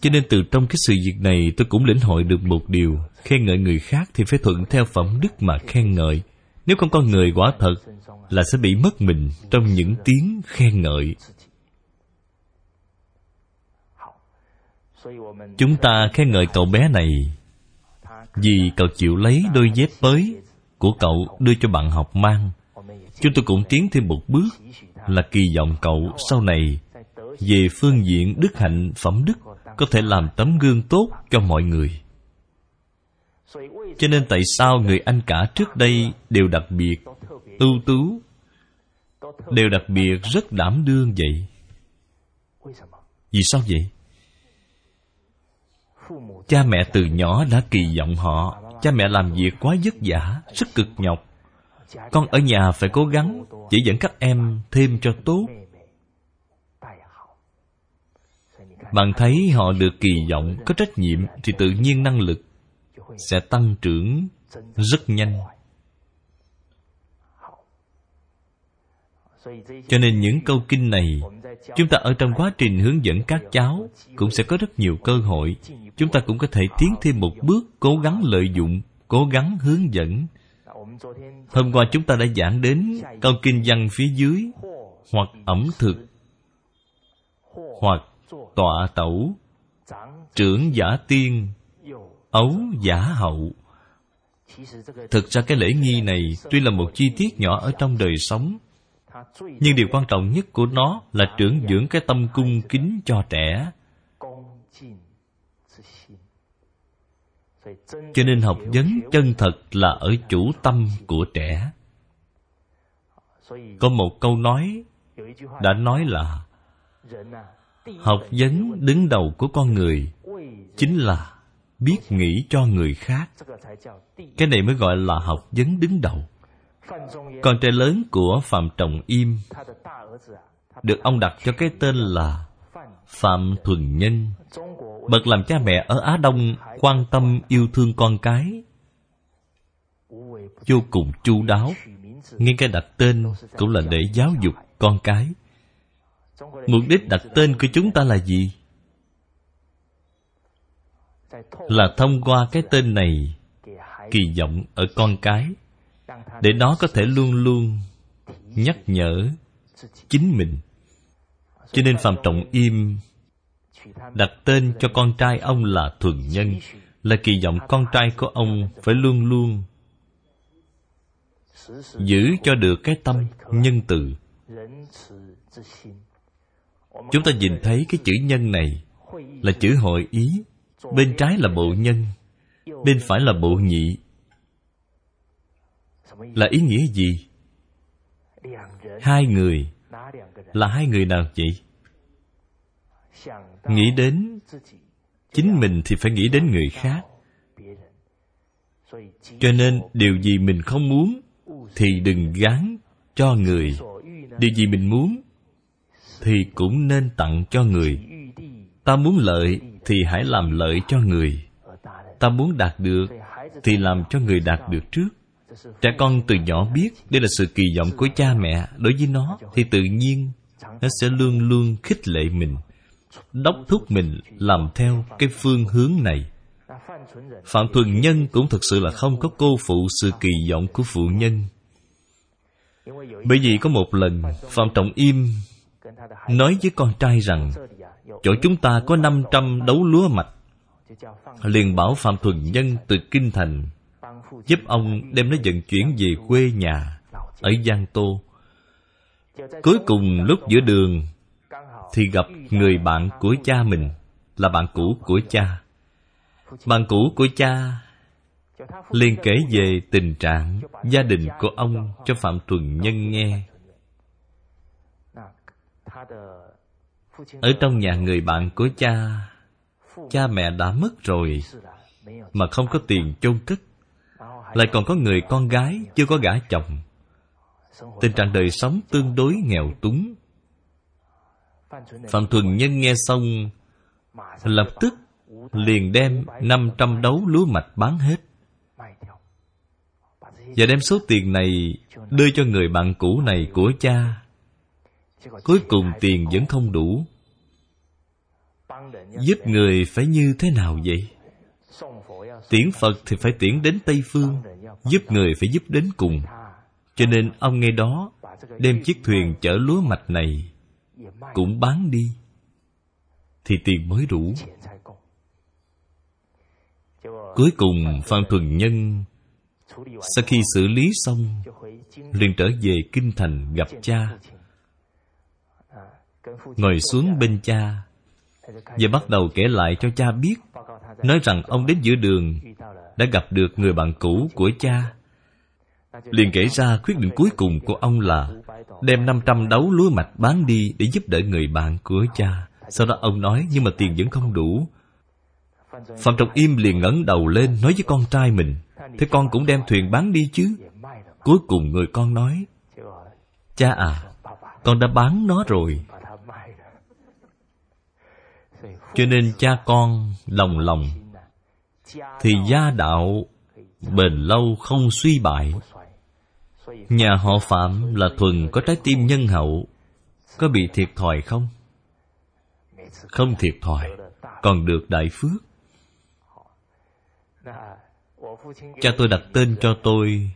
Cho nên từ trong cái sự việc này, tôi cũng lĩnh hội được một điều: khen ngợi người khác thì phải thuận theo phẩm đức mà khen ngợi. Nếu không, con người quả thật là sẽ bị mất mình trong những tiếng khen ngợi. Chúng ta khen ngợi cậu bé này vì cậu chịu lấy đôi dép mới của cậu đưa cho bạn học mang. Chúng tôi cũng tiến thêm một bước là kỳ vọng cậu sau này về phương diện đức hạnh, phẩm đức có thể làm tấm gương tốt cho mọi người. Cho nên tại sao người anh cả trước đây đều đặc biệt ưu tú, đều đặc biệt rất đảm đương vậy? Vì sao vậy? Cha mẹ từ nhỏ đã kỳ vọng họ. Cha mẹ làm việc quá vất vả, rất cực nhọc. Con ở nhà phải cố gắng chỉ dẫn các em thêm cho tốt. Bạn thấy họ được kỳ vọng, có trách nhiệm, thì tự nhiên năng lực sẽ tăng trưởng rất nhanh. Cho nên những câu kinh này, chúng ta ở trong quá trình hướng dẫn các cháu cũng sẽ có rất nhiều cơ hội. Chúng ta cũng có thể tiến thêm một bước, cố gắng lợi dụng, cố gắng hướng dẫn. Hôm qua chúng ta đã giảng đến câu kinh văn phía dưới: hoặc ẩm thực, hoặc tọa tẩu, trưởng giả tiên, ấu giả hậu. Thực ra cái lễ nghi này tuy là một chi tiết nhỏ ở trong đời sống, nhưng điều quan trọng nhất của nó là trưởng dưỡng cái tâm cung kính cho trẻ. Cho nên học vấn chân thật là ở chủ tâm của trẻ. Có một câu nói đã nói là học vấn đứng đầu của con người chính là biết nghĩ cho người khác. Cái này mới gọi là học vấn đứng đầu. Con trai lớn của Phạm Trọng Im được ông đặt cho cái tên là Phạm Thuần Nhân. Bậc làm cha mẹ ở Á Đông quan tâm yêu thương con cái vô cùng chu đáo, ngay cả đặt tên cũng là để giáo dục con cái. Mục đích đặt tên của chúng ta là gì? Là thông qua cái tên này kỳ vọng ở con cái, để nó có thể luôn luôn nhắc nhở chính mình. Cho nên Phạm Trọng Im đặt tên cho con trai ông là Thuần Nhân, là kỳ vọng con trai của ông phải luôn luôn giữ cho được cái tâm nhân từ. Chúng ta nhìn thấy cái chữ nhân này là chữ hội ý. Bên trái là bộ nhân, bên phải là bộ nhị. Là ý nghĩa gì? Hai người. Là hai người nào vậy? Nghĩ đến chính mình thì phải nghĩ đến người khác. Cho nên điều gì mình không muốn thì đừng gán cho người, điều gì mình muốn thì cũng nên tặng cho người. Ta muốn lợi thì hãy làm lợi cho người, ta muốn đạt được thì làm cho người đạt được trước. Trẻ con từ nhỏ biết đây là sự kỳ vọng của cha mẹ đối với nó, thì tự nhiên nó sẽ luôn luôn khích lệ mình, đốc thúc mình làm theo cái phương hướng này. Phạm Thuần Nhân cũng thực sự là không có cô phụ sự kỳ vọng của phụ nhân. Bởi vì có một lần Phạm Trọng Im nói với con trai rằng chỗ chúng ta có năm trăm đấu lúa mạch, liền bảo Phạm Thuần Nhân từ Kinh Thành giúp ông đem nó vận chuyển về quê nhà ở Giang Tô. Cuối cùng lúc giữa đường, thì gặp người bạn của cha mình, là bạn cũ của cha. Bạn cũ của cha liền kể về tình trạng gia đình của ông cho Phạm Thuần Nhân nghe. Ở trong nhà người bạn của cha, cha mẹ đã mất rồi mà không có tiền chôn cất, lại còn có người con gái chưa có gả chồng. Tình trạng đời sống tương đối nghèo túng. Phạm Thuần Nhân nghe xong lập tức liền đem năm trăm đấu lúa mạch bán hết và đem số tiền này đưa cho người bạn cũ này của cha. Cuối cùng tiền vẫn không đủ. Giúp người phải như thế nào vậy? Tiễn Phật thì phải tiễn đến Tây Phương, giúp người phải giúp đến cùng. Cho nên ông ngay đó đem chiếc thuyền chở lúa mạch này cũng bán đi thì tiền mới đủ. Cuối cùng Phạm Thuần Nhân sau khi xử lý xong liền trở về kinh thành gặp cha, ngồi xuống bên cha và bắt đầu kể lại cho cha biết, nói rằng ông đến giữa đường đã gặp được người bạn cũ của cha. Liền kể ra quyết định cuối cùng của ông là đem năm trăm đấu lúa mạch bán đi để giúp đỡ người bạn của cha. Sau đó ông nói, nhưng mà tiền vẫn không đủ. Phạm Trọng Im liền ngẩng đầu lên nói với con trai mình, thế con cũng đem thuyền bán đi chứ. Cuối cùng người con nói, cha à, con đã bán nó rồi. Cho nên cha con đồng lòng thì gia đạo bền lâu không suy bại. Nhà họ Phạm là Thuần có trái tim nhân hậu, có bị thiệt thòi không? Không thiệt thòi, còn được đại phước. Cha tôi đặt tên cho tôi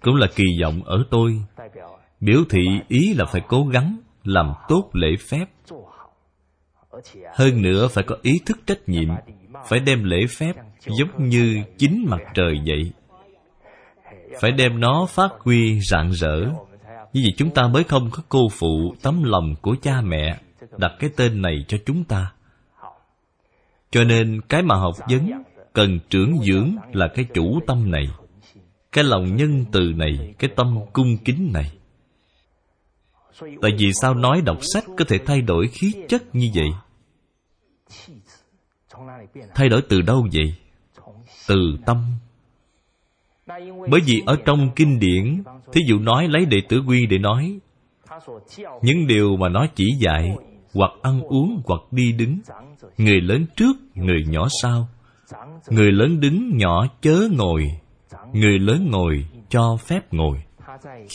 cũng là kỳ vọng ở tôi, biểu thị ý là phải cố gắng làm tốt lễ phép. Hơn nữa phải có ý thức trách nhiệm, phải đem lễ phép giống như chính mặt trời vậy, phải đem nó phát huy rạng rỡ. Như vậy chúng ta mới không có cô phụ tấm lòng của cha mẹ đặt cái tên này cho chúng ta. Cho nên cái mà học vấn cần trưởng dưỡng là cái chủ tâm này, cái lòng nhân từ này, cái tâm cung kính này. Tại vì sao nói đọc sách có thể thay đổi khí chất như vậy? Thay đổi từ đâu vậy? Từ tâm. Bởi vì ở trong kinh điển, thí dụ nói lấy Đệ Tử Quy để nói, những điều mà nó chỉ dạy, hoặc ăn uống hoặc đi đứng, người lớn trước, người nhỏ sau. Người lớn đứng, nhỏ chớ ngồi. Người lớn ngồi, cho phép ngồi.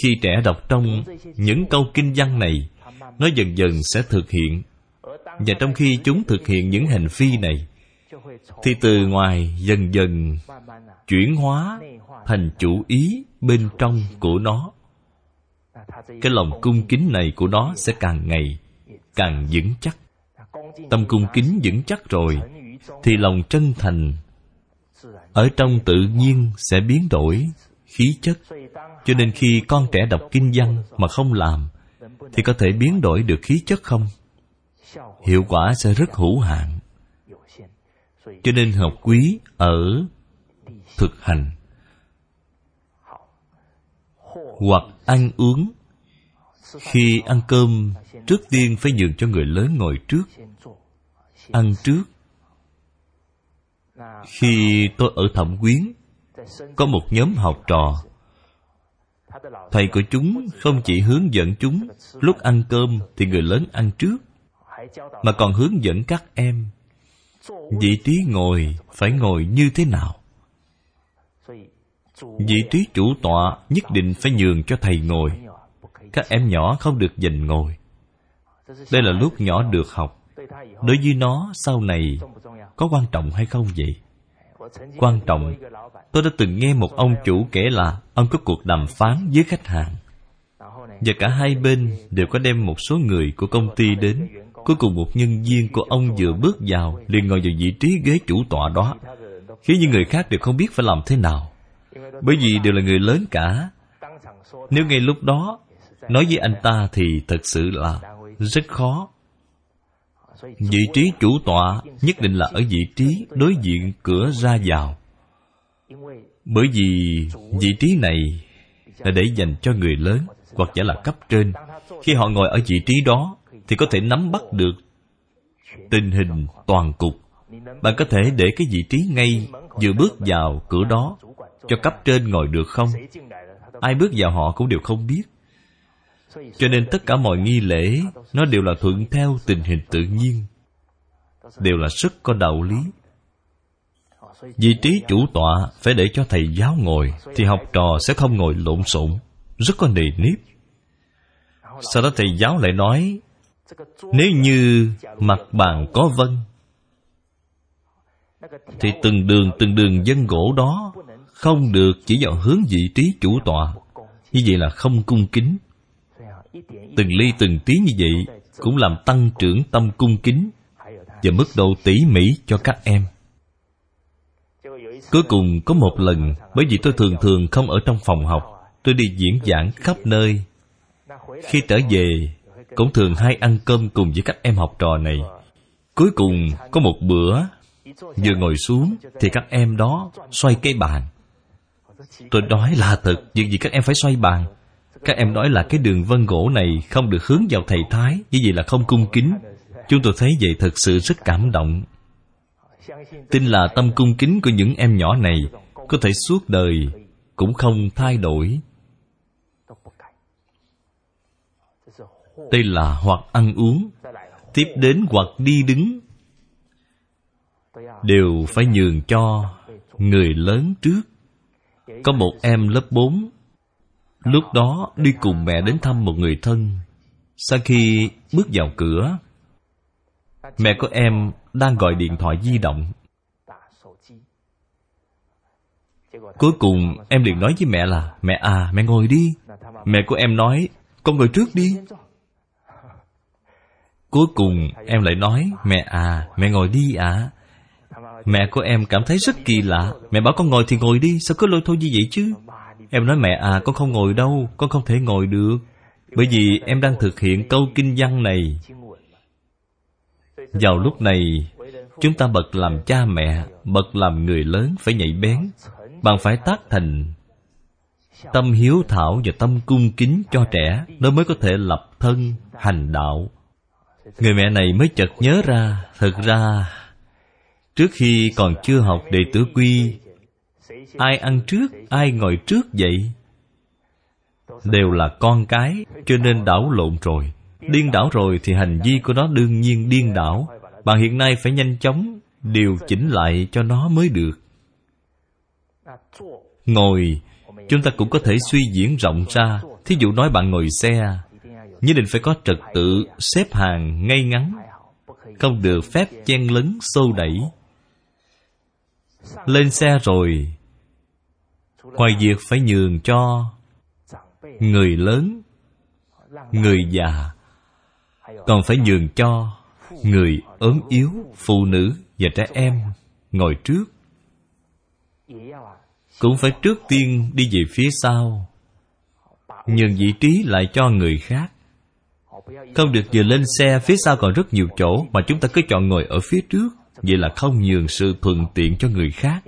Khi trẻ đọc trong những câu kinh văn này, nó dần dần sẽ thực hiện. Và trong khi chúng thực hiện những hành vi này, thì từ ngoài dần dần chuyển hóa thành chủ ý bên trong của nó. Cái lòng cung kính này của nó sẽ càng ngày càng vững chắc. Tâm cung kính vững chắc rồi thì lòng chân thành ở trong tự nhiên sẽ biến đổi khí chất. Cho nên khi con trẻ đọc kinh văn mà không làm thì có thể biến đổi được khí chất không? Hiệu quả sẽ rất hữu hạn. Cho nên học quý ở thực hành, hoặc ăn uống. Khi ăn cơm, trước tiên phải nhường cho người lớn ngồi trước, ăn trước. Khi tôi ở Thẩm Quyến, có một nhóm học trò. Thầy của chúng không chỉ hướng dẫn chúng lúc ăn cơm thì người lớn ăn trước, mà còn hướng dẫn các em vị trí ngồi phải ngồi như thế nào. Vị trí chủ tọa nhất định phải nhường cho thầy ngồi. Các em nhỏ không được giành ngồi. Đây là lúc nhỏ được học. Đối với nó sau này có quan trọng hay không vậy? Quan trọng. Tôi đã từng nghe một ông chủ kể là ông có cuộc đàm phán với khách hàng, và cả hai bên đều có đem một số người của công ty đến. Cuối cùng một nhân viên của ông vừa bước vào liền ngồi vào vị trí ghế chủ tọa đó, khiến những người khác đều không biết phải làm thế nào, bởi vì đều là người lớn cả. Nếu ngay lúc đó nói với anh ta thì thật sự là rất khó. Vị trí chủ tọa nhất định là ở vị trí đối diện cửa ra vào. Bởi vì vị trí này là để dành cho người lớn hoặc giả là cấp trên. Khi họ ngồi ở vị trí đó thì có thể nắm bắt được tình hình toàn cục. Bạn có thể để cái vị trí ngay vừa bước vào cửa đó cho cấp trên ngồi được không? Ai bước vào họ cũng đều không biết. Cho nên tất cả mọi nghi lễ nó đều là thuận theo tình hình tự nhiên, đều là rất có đạo lý. Vị trí chủ tọa phải để cho thầy giáo ngồi, thì học trò sẽ không ngồi lộn xộn, rất có nề nếp. Sau đó thầy giáo lại nói, nếu như mặt bàn có vân, thì từng đường từng đường vân gỗ đó không được chỉ vào hướng vị trí chủ tọa. Như vậy là không cung kính. Từng ly từng tí như vậy cũng làm tăng trưởng tâm cung kính và mức độ tỉ mỉ cho các em. Cuối cùng có một lần, bởi vì tôi thường thường không ở trong phòng học, tôi đi diễn giảng khắp nơi. Khi trở về cũng thường hay ăn cơm cùng với các em học trò này. Cuối cùng có một bữa, vừa ngồi xuống thì các em đó xoay cái bàn. Tôi nói là thật, việc gì các em phải xoay bàn? Các em nói là cái đường vân gỗ này không được hướng vào thầy Thái, như vậy là không cung kính. Chúng tôi thấy vậy thật sự rất cảm động. Tin là tâm cung kính của những em nhỏ này có thể suốt đời cũng không thay đổi. Đây là hoặc ăn uống, tiếp đến hoặc đi đứng, đều phải nhường cho người lớn trước. Có một em lớp bốn, lúc đó đi cùng mẹ đến thăm một người thân. Sau khi bước vào cửa, mẹ của em đang gọi điện thoại di động. Cuối cùng em liền nói với mẹ là, mẹ à, mẹ ngồi đi. Mẹ của em nói, con ngồi trước đi. Cuối cùng em lại nói, mẹ à, mẹ ngồi đi ạ. Mẹ của em cảm thấy rất kỳ lạ. Mẹ bảo con ngồi thì ngồi đi, sao cứ lôi thôi như vậy chứ? Em nói, mẹ à, con không ngồi đâu, con không thể ngồi được. Bởi vì em đang thực hiện câu kinh văn này. Vào lúc này, chúng ta bậc làm cha mẹ, bậc làm người lớn phải nhạy bén. Bạn phải tác thành tâm hiếu thảo và tâm cung kính cho trẻ, nó mới có thể lập thân, hành đạo. Người mẹ này mới chợt nhớ ra, thật ra, trước khi còn chưa học Đệ Tử Quy, ai ăn trước, ai ngồi trước vậy? Đều là con cái, cho nên đảo lộn rồi. Điên đảo rồi thì hành vi của nó đương nhiên điên đảo. Bạn hiện nay phải nhanh chóng điều chỉnh lại cho nó mới được. Ngồi, chúng ta cũng có thể suy diễn rộng ra. Thí dụ nói bạn ngồi xe, nhất định phải có trật tự, xếp hàng ngay ngắn, không được phép chen lấn xô đẩy. Lên xe rồi, ngoài việc phải nhường cho người lớn, người già, còn phải nhường cho người ốm yếu, phụ nữ và trẻ em ngồi trước. Cũng phải trước tiên đi về phía sau, nhường vị trí lại cho người khác. Không được vừa lên xe phía sau còn rất nhiều chỗ mà chúng ta cứ chọn ngồi ở phía trước, vậy là không nhường sự thuận tiện cho người khác.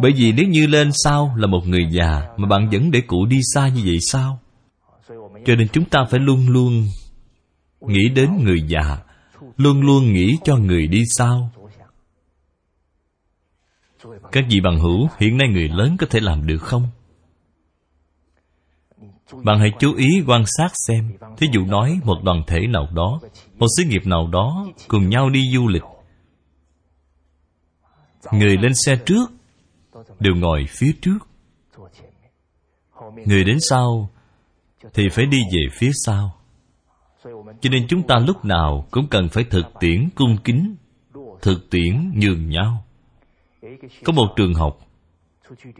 Bởi vì nếu như lên sau là một người già mà bạn vẫn để cụ đi xa như vậy sao? Cho nên chúng ta phải luôn luôn nghĩ đến người già, luôn luôn nghĩ cho người đi sau. Các vị bằng hữu, hiện nay người lớn có thể làm được không? Bạn hãy chú ý quan sát xem. Thí dụ nói một đoàn thể nào đó, một xí nghiệp nào đó cùng nhau đi du lịch, người lên xe trước đều ngồi phía trước, người đến sau thì phải đi về phía sau. Cho nên chúng ta lúc nào cũng cần phải thực tiễn cung kính, thực tiễn nhường nhau. Có một trường học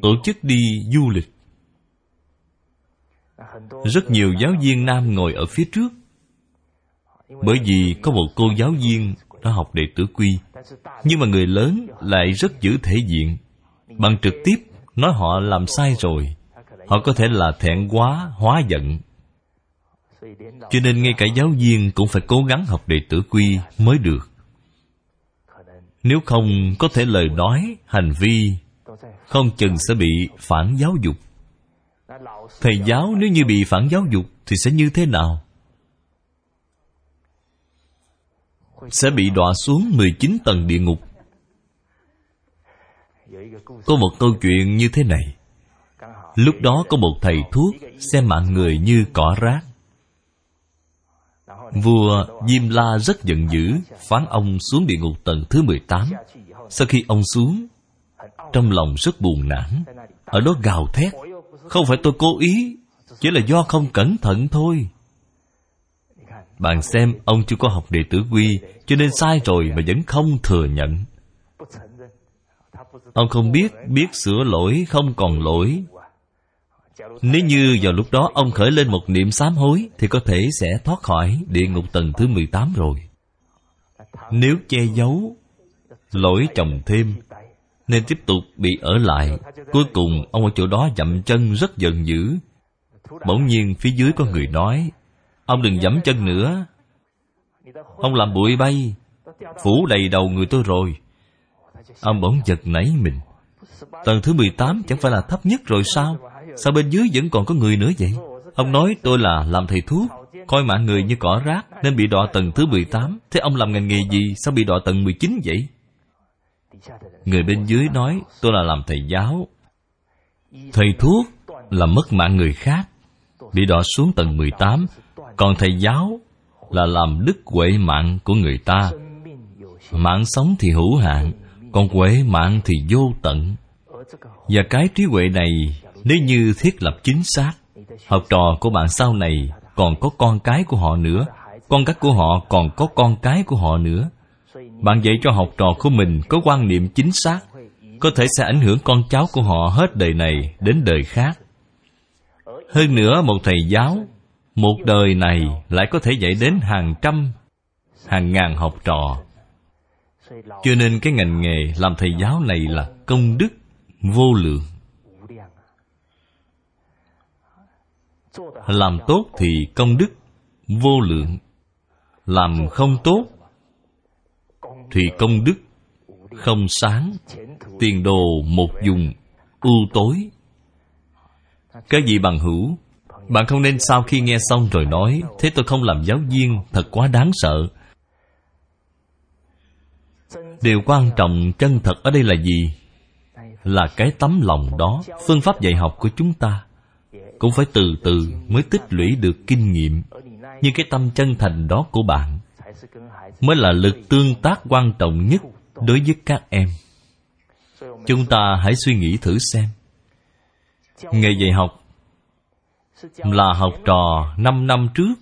tổ chức đi du lịch, rất nhiều giáo viên nam ngồi ở phía trước. Bởi vì có một cô giáo viên đã học Đệ Tử Quy, nhưng mà người lớn lại rất giữ thể diện. Bằng trực tiếp nói họ làm sai rồi, họ có thể là thẹn quá, hóa giận. Cho nên ngay cả giáo viên cũng phải cố gắng học Đệ Tử Quy mới được. Nếu không, có thể lời nói, hành vi không chừng sẽ bị phản giáo dục. Thầy giáo nếu như bị phản giáo dục thì sẽ như thế nào? Sẽ bị đọa xuống mười chín tầng địa ngục. Có một câu chuyện như thế này. Lúc đó có một thầy thuốc xem mạng người như cỏ rác. Vua Diêm La rất giận dữ, phán ông xuống địa ngục tầng thứ mười tám. Sau khi ông xuống, trong lòng rất buồn nản, ở đó gào thét: không phải tôi cố ý, chỉ là do không cẩn thận thôi. Bạn xem, ông chưa có học Đệ Tử Quy, cho nên sai rồi mà vẫn không thừa nhận. Ông không biết, biết sửa lỗi, không còn lỗi. Nếu như vào lúc đó ông khởi lên một niệm sám hối, thì có thể sẽ thoát khỏi địa ngục tầng thứ mười tám rồi. Nếu che giấu, lỗi chồng thêm, nên tiếp tục bị ở lại. Cuối cùng ông ở chỗ đó dậm chân rất giận dữ. Bỗng nhiên phía dưới có người nói: ông đừng dẫm chân nữa, ông làm bụi bay, phủ đầy đầu người tôi rồi. Ông bỗng giật nảy mình. Tầng thứ mười tám chẳng phải là thấp nhất rồi sao? Sao bên dưới vẫn còn có người nữa vậy? Ông nói tôi là làm thầy thuốc, coi mạng người như cỏ rác nên bị đọa tầng thứ mười tám. Thế ông làm ngành nghề gì? Sao bị đọa tầng mười chín vậy? Người bên dưới nói tôi là làm thầy giáo, thầy thuốc là mất mạng người khác, bị đọa xuống tầng mười tám. Còn thầy giáo là làm đứt huệ mạng của người ta. Mạng sống thì hữu hạn, còn huệ mạng thì vô tận. Và cái trí huệ này nếu như thiết lập chính xác, học trò của bạn sau này còn có con cái của họ nữa, con cái của họ còn có con cái của họ nữa. Bạn dạy cho học trò của mình có quan niệm chính xác, có thể sẽ ảnh hưởng con cháu của họ hết đời này đến đời khác. Hơn nữa, một thầy giáo một đời này lại có thể dạy đến hàng trăm, hàng ngàn học trò. Cho nên cái ngành nghề làm thầy giáo này là công đức vô lượng. Làm tốt thì công đức vô lượng, làm không tốt thì công đức không sáng, tiền đồ một vùng u tối. Các vị bằng hữu, bạn không nên sau khi nghe xong rồi nói: thế tôi không làm giáo viên, thật quá đáng sợ. Điều quan trọng chân thật ở đây là gì? Là cái tấm lòng đó. Phương pháp dạy học của chúng ta cũng phải từ từ mới tích lũy được kinh nghiệm. Nhưng cái tâm chân thành đó của bạn mới là lực tương tác quan trọng nhất đối với các em. Chúng ta hãy suy nghĩ thử xem. Nghề dạy học là học trò năm năm trước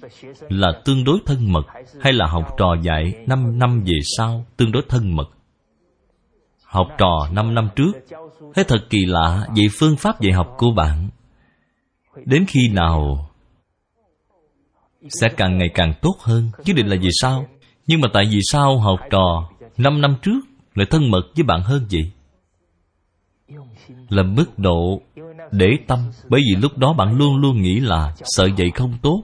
là tương đối thân mật, hay là học trò dạy năm năm về sau tương đối thân mật? Học trò năm năm trước, thế thật kỳ lạ. Vậy phương pháp dạy học của bạn đến khi nào sẽ càng ngày càng tốt hơn? Chứ định là vì sao? Nhưng mà tại vì sao học trò năm năm trước lại thân mật với bạn hơn vậy? Là mức độ để tâm. Bởi vì lúc đó bạn luôn luôn nghĩ là sợ dạy không tốt,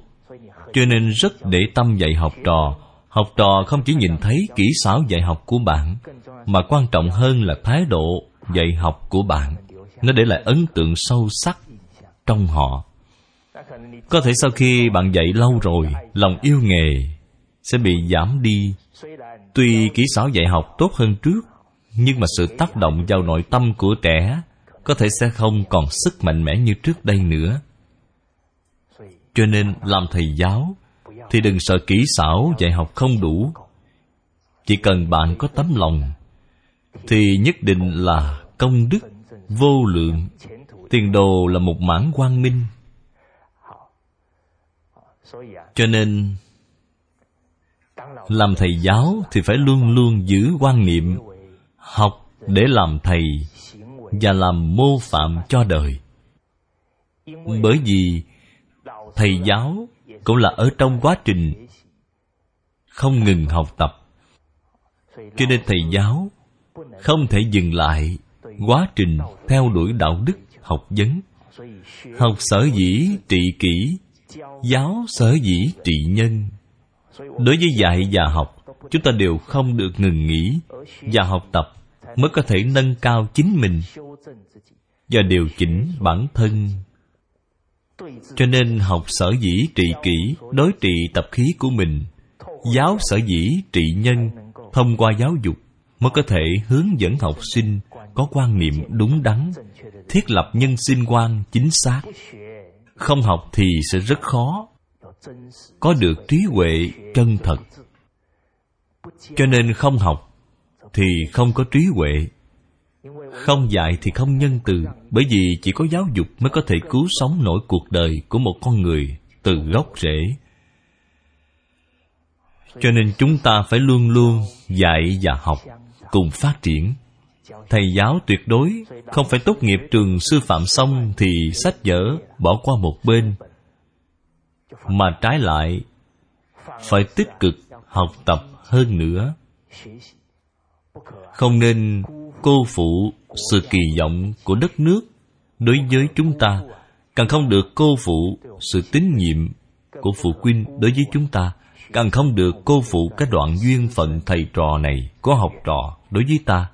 cho nên rất để tâm dạy học trò. Học trò không chỉ nhìn thấy kỹ xảo dạy học của bạn, mà quan trọng hơn là thái độ dạy học của bạn. Nó để lại ấn tượng sâu sắc trong họ. Có thể sau khi bạn dạy lâu rồi, lòng yêu nghề sẽ bị giảm đi. Tuy kỹ xảo dạy học tốt hơn trước, nhưng mà sự tác động vào nội tâm của trẻ có thể sẽ không còn sức mạnh mẽ như trước đây nữa. Cho nên làm thầy giáo thì đừng sợ kỹ xảo dạy học không đủ. Chỉ cần bạn có tấm lòng thì nhất định là công đức vô lượng, tiền đồ là một mảng quang minh. Cho nên làm thầy giáo thì phải luôn luôn giữ quan niệm học để làm thầy và làm mô phạm cho đời. Bởi vì thầy giáo cũng là ở trong quá trình không ngừng học tập. Cho nên thầy giáo không thể dừng lại quá trình theo đuổi đạo đức học vấn. Học sở dĩ trị kỷ Giáo sở dĩ trị nhân. Đối với dạy và học, chúng ta đều không được ngừng nghỉ, và học tập mới có thể nâng cao chính mình và điều chỉnh bản thân. Cho nên học sở dĩ trị kỷ, đối trị tập khí của mình. Giáo sở dĩ trị nhân, thông qua giáo dục mới có thể hướng dẫn học sinh có quan niệm đúng đắn, thiết lập nhân sinh quan chính xác. Không học thì sẽ rất khó có được trí huệ chân thật. Cho nên không học thì không có trí huệ, không dạy thì không nhân từ. Bởi vì chỉ có giáo dục mới có thể cứu sống nổi cuộc đời của một con người từ gốc rễ. Cho nên chúng ta phải luôn luôn dạy và học cùng phát triển. Thầy giáo tuyệt đối không phải tốt nghiệp trường sư phạm xong thì sách vở bỏ qua một bên, mà trái lại phải tích cực học tập hơn nữa. Không nên cô phụ sự kỳ vọng của đất nước đối với chúng ta, càng không được cô phụ sự tín nhiệm của phụ huynh đối với chúng ta, càng không được cô phụ cái đoạn duyên phận thầy trò này của học trò đối với ta.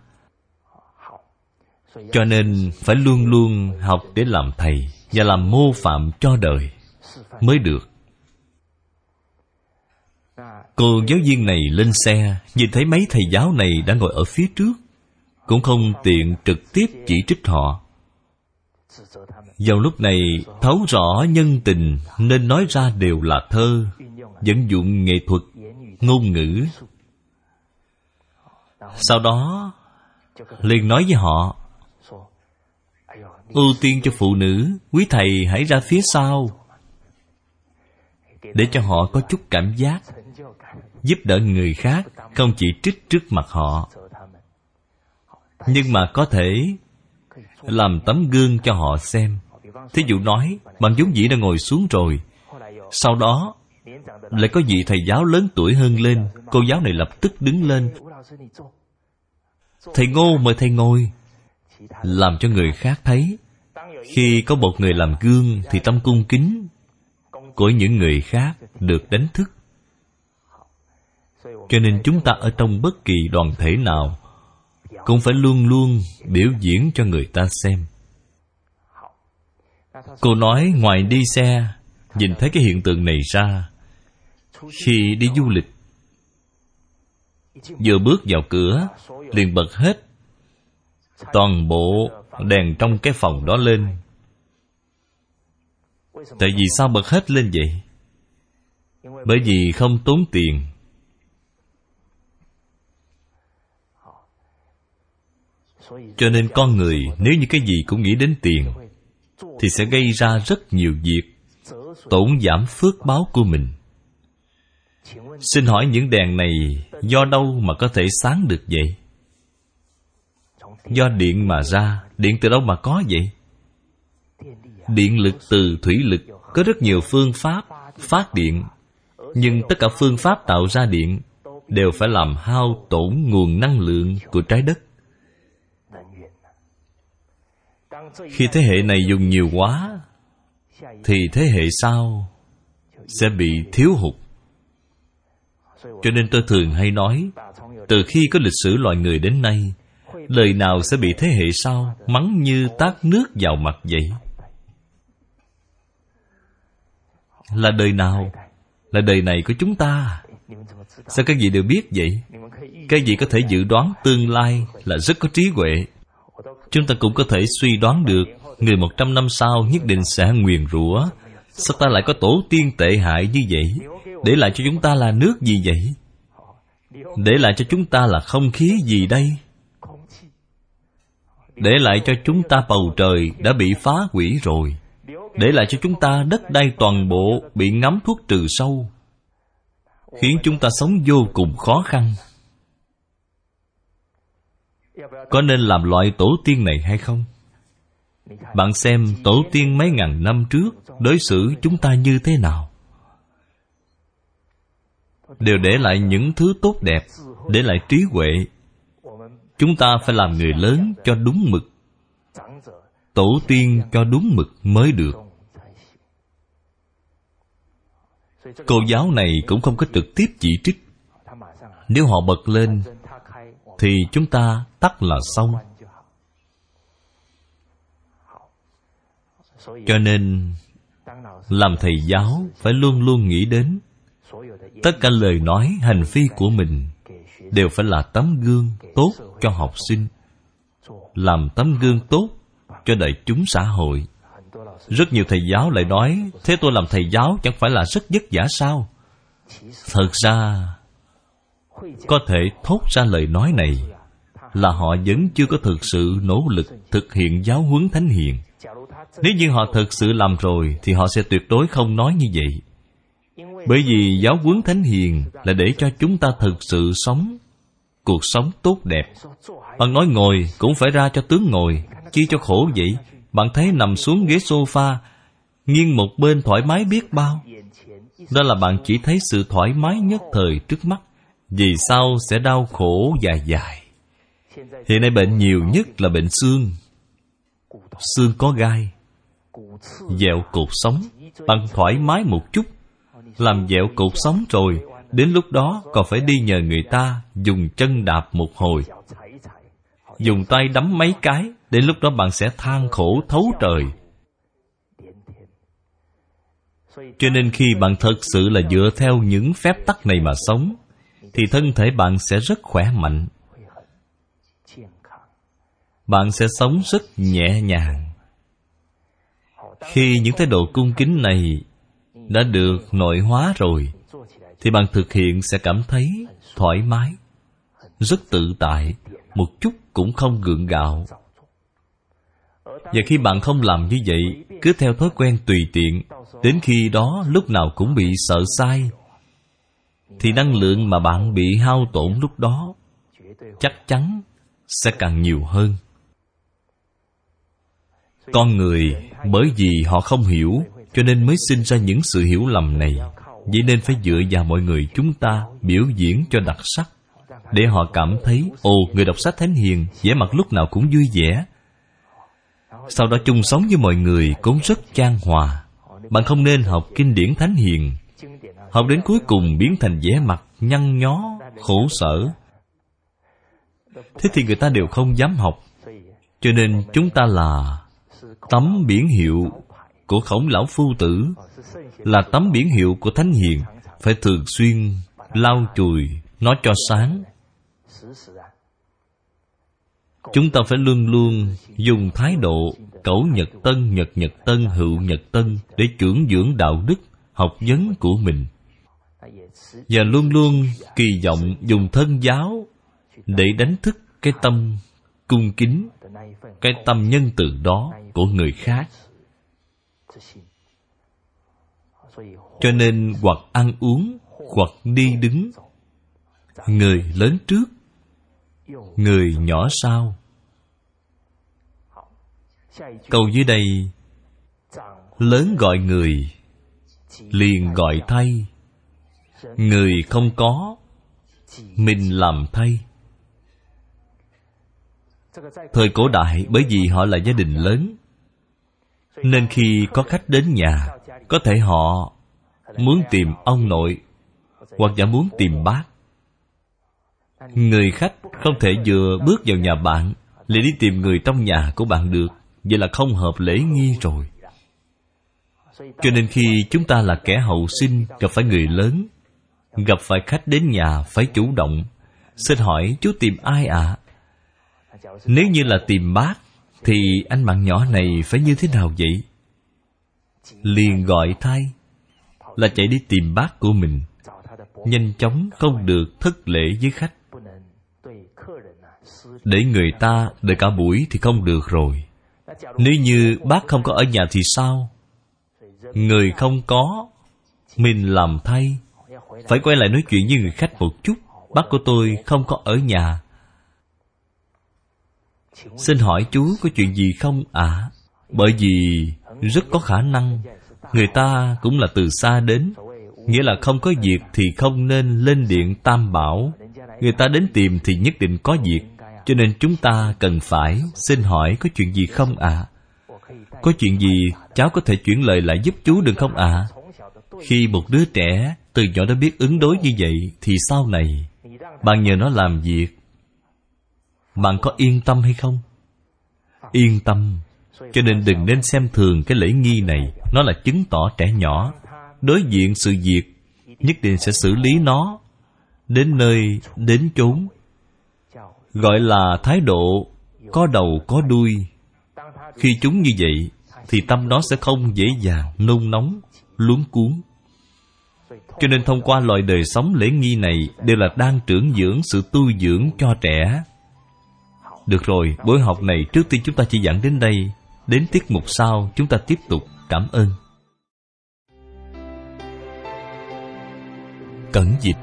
Cho nên phải luôn luôn học để làm thầy và làm mô phạm cho đời mới được. Cô giáo viên này lên xe, nhìn thấy mấy thầy giáo này đã ngồi ở phía trước, cũng không tiện trực tiếp chỉ trích họ. Vào lúc này, thấu rõ nhân tình nên nói ra đều là thơ, vận dụng nghệ thuật, ngôn ngữ. Sau đó, liền nói với họ, ưu tiên cho phụ nữ, quý thầy hãy ra phía sau, để cho họ có chút cảm giác giúp đỡ người khác, không chỉ trích trước mặt họ, nhưng mà có thể làm tấm gương cho họ xem. Thí dụ nói, bạn vốn dĩ đã ngồi xuống rồi, sau đó lại có vị thầy giáo lớn tuổi hơn lên, cô giáo này lập tức đứng lên, thầy Ngô mời thầy ngồi, làm cho người khác thấy. Khi có một người làm gương thì tâm cung kính của những người khác được đánh thức. Cho nên chúng ta ở trong bất kỳ đoàn thể nào cũng phải luôn luôn biểu diễn cho người ta xem. Cô nói ngoài đi xe, nhìn thấy cái hiện tượng này ra, khi đi du lịch, vừa bước vào cửa, liền bật hết toàn bộ đèn trong cái phòng đó lên. Tại vì sao bật hết lên vậy? Bởi vì không tốn tiền. Cho nên con người nếu như cái gì cũng nghĩ đến tiền thì sẽ gây ra rất nhiều việc tổn giảm phước báo của mình. Xin hỏi những đèn này do đâu mà có thể sáng được vậy? Do điện mà ra. Điện từ đâu mà có vậy? Điện lực từ thủy lực. Có rất nhiều phương pháp phát điện, nhưng tất cả phương pháp tạo ra điện đều phải làm hao tổn nguồn năng lượng của trái đất. Khi thế hệ này dùng nhiều quá thì thế hệ sau sẽ bị thiếu hụt. Cho nên tôi thường hay nói, từ khi có lịch sử loài người đến nay, lời nào sẽ bị thế hệ sau mắng như tát nước vào mặt vậy? Là đời nào? Là đời này của chúng ta. Sao các vị đều biết vậy? Các vị có thể dự đoán tương lai là rất có trí huệ. Chúng ta cũng có thể suy đoán được người một trăm năm sau nhất định sẽ nguyền rủa, sao ta lại có tổ tiên tệ hại như vậy, để lại cho chúng ta là nước gì vậy, để lại cho chúng ta là không khí gì đây, để lại cho chúng ta bầu trời đã bị phá hủy rồi, để lại cho chúng ta đất đai toàn bộ bị ngấm thuốc trừ sâu, khiến chúng ta sống vô cùng khó khăn. Có nên làm loại tổ tiên này hay không? Bạn xem tổ tiên mấy ngàn năm trước đối xử chúng ta như thế nào? Đều để lại những thứ tốt đẹp, để lại trí huệ. Chúng ta phải làm người lớn cho đúng mực, tổ tiên cho đúng mực mới được. Cô giáo này cũng không có trực tiếp chỉ trích. Nếu họ bật lên thì chúng ta tắt là xong. Cho nên làm thầy giáo phải luôn luôn nghĩ đến tất cả lời nói, hành vi của mình đều phải là tấm gương tốt cho học sinh, làm tấm gương tốt cho đại chúng xã hội. Rất nhiều thầy giáo lại nói, thế tôi làm thầy giáo chẳng phải là rất vất vả sao? Thật ra, có thể thốt ra lời nói này là họ vẫn chưa có thực sự nỗ lực thực hiện giáo huấn thánh hiền. Nếu như họ thực sự làm rồi thì họ sẽ tuyệt đối không nói như vậy. Bởi vì giáo huấn thánh hiền là để cho chúng ta thực sự sống cuộc sống tốt đẹp. Bạn nói ngồi cũng phải ra cho tướng ngồi, chi cho khổ vậy. Bạn thấy nằm xuống ghế sofa, nghiêng một bên thoải mái biết bao. Đó là bạn chỉ thấy sự thoải mái nhất thời trước mắt, vì sau sẽ đau khổ dài dài. Hiện nay bệnh nhiều nhất là bệnh xương. Xương có gai, dẹo cột sống. Bạn thoải mái một chút, làm dẹo cột sống rồi, đến lúc đó còn phải đi nhờ người ta dùng chân đạp một hồi, dùng tay đấm mấy cái, đến lúc đó bạn sẽ than khổ thấu trời. Cho nên khi bạn thật sự là dựa theo những phép tắc này mà sống, thì thân thể bạn sẽ rất khỏe mạnh. Bạn sẽ sống rất nhẹ nhàng. Khi những thái độ cung kính này đã được nội hóa rồi, thì bạn thực hiện sẽ cảm thấy thoải mái, rất tự tại, một chút cũng không gượng gạo. Và khi bạn không làm như vậy, cứ theo thói quen tùy tiện, đến khi đó lúc nào cũng bị sợ sai, thì năng lượng mà bạn bị hao tổn lúc đó chắc chắn sẽ càng nhiều hơn. Con người bởi vì họ không hiểu, cho nên mới sinh ra những sự hiểu lầm này. Vậy nên phải dựa vào mọi người chúng ta biểu diễn cho đặc sắc, để họ cảm thấy, ồ, người đọc sách thánh hiền vẻ mặt lúc nào cũng vui vẻ, sau đó chung sống với mọi người cũng rất chan hòa. Bạn không nên học kinh điển thánh hiền, học đến cuối cùng biến thành vẻ mặt nhăn nhó, khổ sở. Thế thì người ta đều không dám học. Cho nên chúng ta là tấm biển hiệu của Khổng lão phu tử, là tấm biển hiệu của thánh hiền, phải thường xuyên lau chùi nó cho sáng. Chúng ta phải luôn luôn dùng thái độ cẩu nhật tân, nhật nhật tân, hữu nhật tân để trưởng dưỡng đạo đức, học vấn của mình. Và luôn luôn kỳ vọng dùng thân giáo để đánh thức cái tâm cung kính, cái tâm nhân từ đó của người khác. Cho nên hoặc ăn uống, hoặc đi đứng, người lớn trước, người nhỏ sau. Câu dưới đây, lớn gọi người, liền gọi thay. Người không có, mình làm thay. Thời cổ đại bởi vì họ là gia đình lớn, nên khi có khách đến nhà, có thể họ muốn tìm ông nội, hoặc giả muốn tìm bác. Người khách không thể vừa bước vào nhà bạn lại đi tìm người trong nhà của bạn được, vậy là không hợp lễ nghi rồi. Cho nên khi chúng ta là kẻ hậu sinh, gặp phải người lớn, gặp phải khách đến nhà phải chủ động. Xin hỏi chú tìm ai ạ? À? Nếu như là tìm bác, thì anh bạn nhỏ này phải như thế nào vậy? Liền gọi thay, là chạy đi tìm bác của mình, nhanh chóng không được thất lễ với khách. Để người ta đợi cả buổi thì không được rồi. Nếu như bác không có ở nhà thì sao? Người không có, mình làm thay. Phải quay lại nói chuyện với người khách một chút. Bác của tôi không có ở nhà, xin hỏi chú có chuyện gì không ạ? À? Bởi vì rất có khả năng người ta cũng là từ xa đến, nghĩa là không có việc thì không nên lên điện tam bảo. Người ta đến tìm thì nhất định có việc, cho nên chúng ta cần phải xin hỏi có chuyện gì không ạ? À? Có chuyện gì cháu có thể chuyển lời lại giúp chú được không ạ? À? Khi một đứa trẻ từ nhỏ đã biết ứng đối như vậy, thì sau này bạn nhờ nó làm việc, bạn có yên tâm hay không? Yên tâm. Cho nên đừng nên xem thường cái lễ nghi này. Nó là chứng tỏ trẻ nhỏ đối diện sự việc nhất định sẽ xử lý nó đến nơi đến chốn, gọi là thái độ có đầu có đuôi. Khi chúng như vậy thì tâm nó sẽ không dễ dàng nôn nóng, luống cuống. Cho nên thông qua loài đời sống lễ nghi này đều là đang trưởng dưỡng sự tu dưỡng cho trẻ. Được rồi, buổi học này trước tiên chúng ta chỉ giảng đến đây. Đến tiết mục sau chúng ta tiếp tục. Cảm ơn. Cẩn dịch,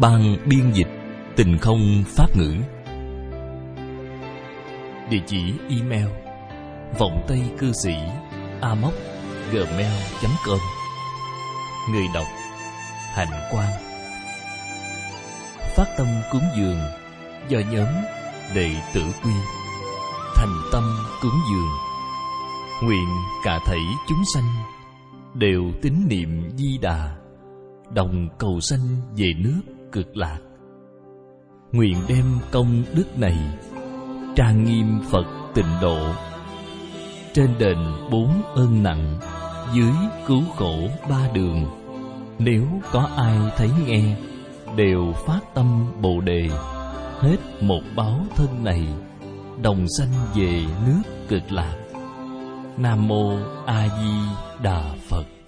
ban biên dịch, Tình Không Pháp Ngữ. Địa chỉ email vọng tây cư sĩ a m o c gmail chấm com. Người đọc Hạnh Quang. Phát tâm cúng dường do nhóm Đệ Tử Quy. Thành tâm cúng dường, nguyện cả thảy chúng sanh đều tín niệm Di Đà, đồng cầu sanh về nước Cực Lạc. Nguyện đem công đức này trang nghiêm Phật Tịnh Độ, trên đền bốn ơn nặng, dưới cứu khổ ba đường. Nếu có ai thấy nghe đều phát tâm Bồ Đề, hết một báo thân này đồng sanh về nước Cực Lạc. Nam mô A Di Đà Phật.